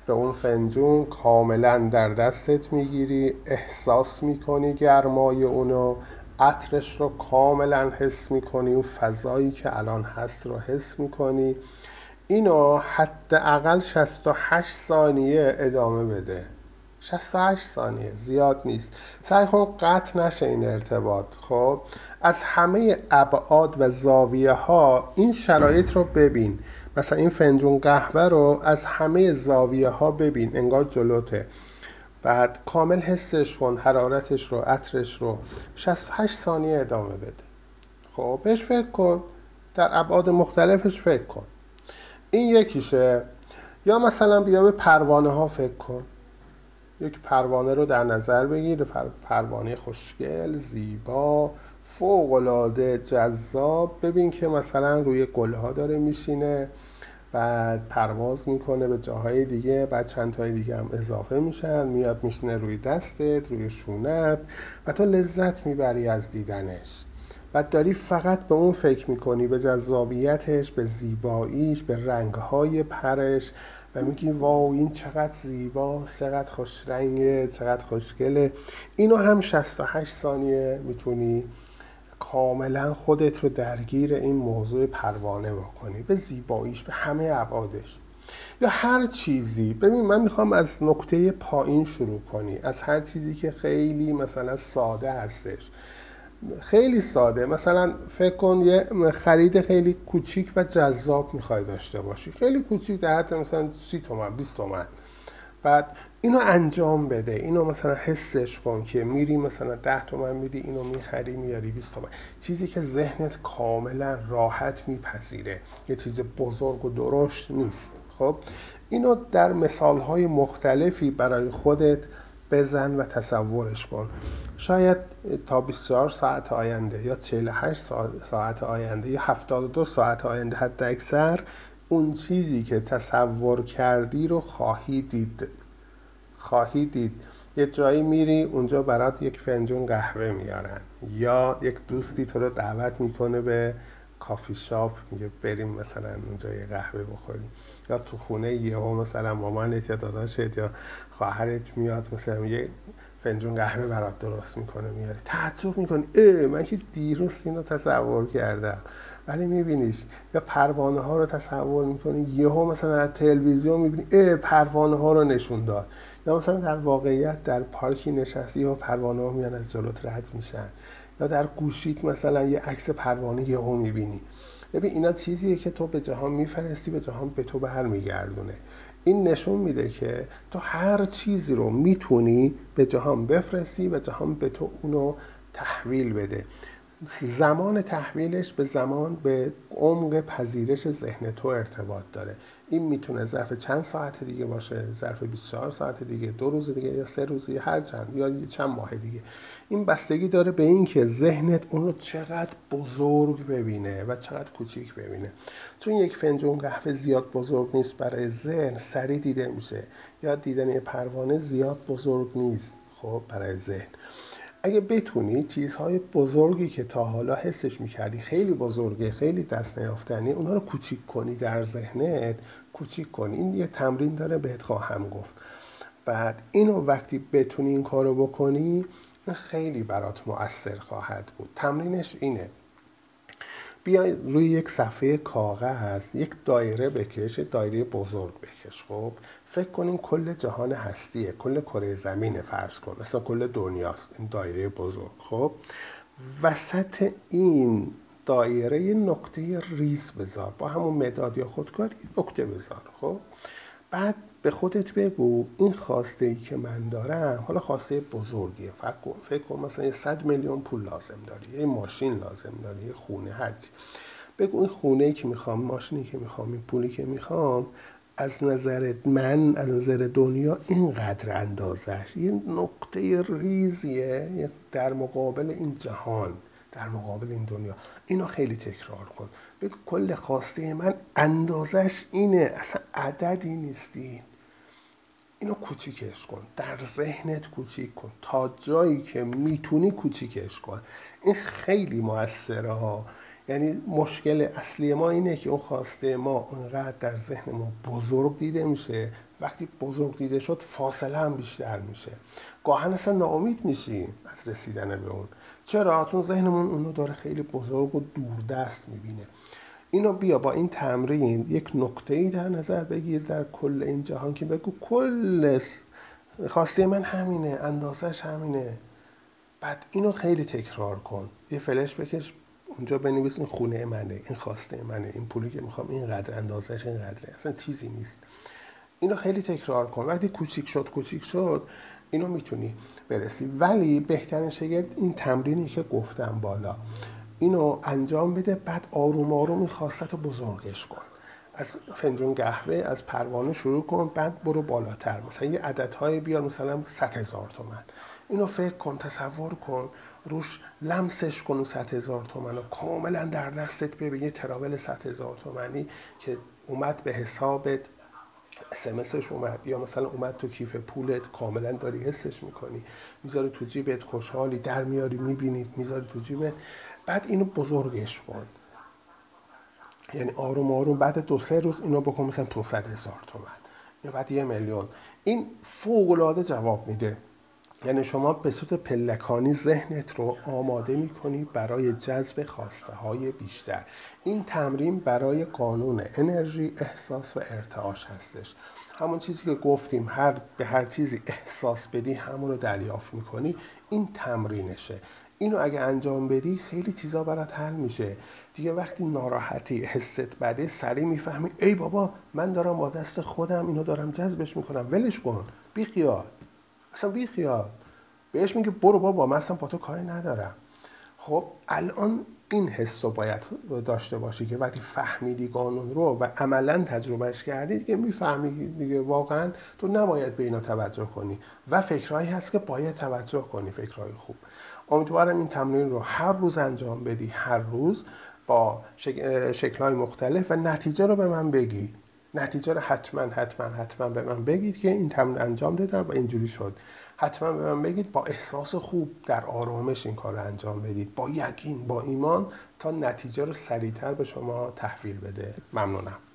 به اون فنجون، کاملا در دستت میگیری، احساس میکنی گرمای اونو، عطرش رو کاملا حس میکنی، اون فضایی که الان هست رو حس میکنی. اینو حداقل شصت و هشت ثانیه ادامه بده. شصت و هشت ثانیه زیاد نیست. سعی کن قطع نشه این ارتباط. خب از همه ابعاد و زاویه ها این شرایط رو ببین. مثلا این فنجون قهوه رو از همه زاویه ها ببین، انگار جلوته. بعد کامل حسش کن، حرارتش رو، عطرش رو. شصت و هشت ثانیه ادامه بده. خب بهش فکر کن، در ابعاد مختلفش فکر کن. این یکیشه. یا مثلا بیا به پروانه ها فکر کن، یک پروانه رو در نظر بگیر، پروانه خوشگل، زیبا، فوق‌العاده جذاب. ببین که مثلا روی گلها داره میشینه بعد پرواز میکنه به جاهای دیگه، بعد چند تای دیگه هم اضافه میشن، میاد میشینه روی دستت، روی شونت و تو لذت میبری از دیدنش و داری فقط به اون فکر میکنی، به جذابیتش، به زیباییش، به رنگهای پرش و میگی واو این چقدر زیباست، چقدر خوشرنگه، چقدر خوشگله. اینو هم شصت و هشت ثانیه میتونی کاملا خودت رو درگیر این موضوع پروانه بکنی، به زیباییش، به همه ابعادش، یا هر چیزی. ببین من میخوام از نقطه پایین شروع کنی، از هر چیزی که خیلی مثلا ساده هستش، خیلی ساده. مثلا فکر کن یه خرید خیلی کوچیک و جذاب میخوای داشته باشی، خیلی کوچیک، در حد مثلا سی تومن، بیست تومن. بعد اینو انجام بده، اینو مثلا حسش کن که میری مثلا ده تومن میدی اینو میخری، میاری بیست تومن، چیزی که ذهنت کاملا راحت میپذیره، یه چیز بزرگ و درشت نیست. خب اینو در مثالهای مختلفی برای خودت بزن و تصورش کن. شاید تا بیست و چهار ساعت آینده یا چهل و هشت ساعت آینده یا هفتاد و دو ساعت آینده حتی اکثر اون چیزی که تصور کردی رو خواهی دید. خواهی دید یه جایی میری اونجا برات یک فنجون قهوه میارن، یا یک دوستی تو رو دعوت میکنه به کافی شاپ، میگه بریم مثلا اونجا یه قهوه بخوریم، یا تو خونه یهو مثلا مامانت یا داداشت یا خواهرت میاد مثلا یه فنجون قهوه برات درست میکنه میاره، تعجب میکنی اه من که دیروز اینو تصور کردم، ولی میبینیش. یا پروانه ها رو تصور میکنی، یهو مثلا در تلویزیون میبینی اه پروانه ها رو نشون داد، یا مثلا در واقعیت در پارکی نشستی و پروانه ها میان از جلوت رد میشن، یا در گوشیت مثلا یه عکس پروانه یهو میبینی. ببین اینا چیزیه که تو به جهان میفرستی، به جهان به تو برمیگردونه. این نشون میده که تو هر چیزی رو میتونی به جهان بفرستی و جهان به تو اونو تحویل بده. زمان تحویلش به زمان، به عمق پذیرش ذهن تو ارتباط داره. این میتونه ظرف چند ساعت دیگه باشه، ظرف بیست و چهار ساعت دیگه، دو روز دیگه یا سه روز دیگه، هر چند، یا چند ماه دیگه. این بستگی داره به این که ذهنت اون رو چقدر بزرگ ببینه و چقدر کوچیک ببینه. چون یک فنجون قهوه زیاد بزرگ نیست برای ذهن، سریع دیده میشه. یا دیدن یه پروانه زیاد بزرگ نیست خب برای ذهن. اگه بتونی چیزهای بزرگی که تا حالا حسش میکردی خیلی بزرگه، خیلی دست نیافتنی، اونها رو کوچیک کنی، در ذهنت کوچیک کنی. این یه تمرین داره بهت خواهم گفت. بعد اینو وقتی بتونی این کارو بکنی خیلی برات مؤثر خواهد بود. تمرینش اینه: بیا روی یک صفحه کاغذ یک دایره بکش، دایره بزرگ بکش. خب فکر کنیم کل جهان هستیه، کل کره زمینه، فرض کن اصلا کل دنیاست این دایره بزرگ. خب وسط این دایره نقطه ریز بذار، با همون مداد یا خودکار نقطه بذار. خب بعد به خودت بگو این خواسته ای که من دارم، حالا خواسته بزرگیه، فکر کن فکر کن مثلا صد میلیون پول لازم داری، یه ماشین لازم داری، یه خونه، هرچی. بگو این خونه ای که میخوام، ماشینی که میخوام، این پولی که میخوام، از نظر من، از نظر دنیا اینقدر اندازش. یه نقطه ریزیه در مقابل این جهان، در مقابل این دنیا. اینو خیلی تکرار کن. بگو کل خواسته من اندازش اینه، اصلا عددی نیستین. اینو کوچیکش کن، در ذهنت کوچیک کن، تا جایی که میتونی کوچیکش کن. این خیلی موثره ها. یعنی مشکل اصلی ما اینه که اون خواسته ما اونقدر در ذهن ما بزرگ دیده میشه، وقتی بزرگ دیده شد فاصله هم بیشتر میشه، گاهن اصلا ناامید میشیم از رسیدن به اون. چرا؟ چون ذهنمون اونو داره خیلی بزرگ و دوردست میبینه. اینو بیا با این تمرین یک نقطه‌ای در نظر بگیر در کل این جهان که بگو کل خواسته من همینه، اندازش همینه. بعد اینو خیلی تکرار کن، یه فلش بکش اونجا بنویس این خونه منه، این خواسته منه، این پولی که میخوام اینقدر، اندازش اینقدره، اصلا چیزی نیست. اینو خیلی تکرار کن. وقتی کوچیک شد کوچیک شد اینو میتونی برسی. ولی بهترین شگرد این تمرینی که گفتم بالا، اینو انجام بده، بعد آروم آروم این خواستتو بزرگش کن. از فنجون قهوه، از پروانه شروع کن، بعد برو بالاتر. مثلا یه عددهای بیار، مثلا صد هزار تومن. اینو فکر کن، تصور کن، روش لمسش کن، صد هزار تومن رو کاملا در دستت ببین، یه تراول صد هزار تومنی که اومد به حسابت، اسمسش اومد، یا مثلا اومد تو کیف پولت، کاملا داری حسش میکنی، میذاری تو جیبت، خوشحالی، در میاری، میبینید، میذاری تو جیبت. بعد اینو بزرگش کن، یعنی آروم آروم بعد دو سه روز اینو بکن مثلا پانصد هزار تومان، یا بعد یه میلیون. این فوق العاده جواب میده. یعنی شما به صورت پلکانی ذهنت رو آماده میکنی برای جذب خواسته های بیشتر. این تمرین برای قانون انرژی، احساس و ارتعاش هستش. همون چیزی که گفتیم، هر به هر چیزی احساس بدی همون رو دریافت میکنی. این تمرینشه. اینو اگه انجام بدی خیلی چیزا برات حل میشه دیگه. وقتی ناراحتی، حست بده، سریع میفهمی ای بابا من دارم با دست خودم اینو دارم جذبش میکنم، ولش کن، بی خیال، اصلا بی خیال بهش میگه برو بابا من اصلا با تو کاری ندارم. خب الان این حس رو باید داشته باشی که وقتی فهمیدی قانون رو و عملا تجربهش کردی دیگه میفهمی دیگه واقعا تو نباید به اینا توجه کنی و فکرایی هست که باید توجه کنی، فکرای خوب. امیدوارم این تمرین رو هر روز انجام بدی، هر روز با شک... شکل‌های مختلف، و نتیجه رو به من بگی. نتیجه رو حتما حتما حتما به من بگید که این تمرین انجام دادم و اینجوری شد. حتما به من بگید، با احساس خوب در آرامش این کار رو انجام بدید، با یقین، با ایمان، تا نتیجه رو سریعتر به شما تحویل بده. ممنونم.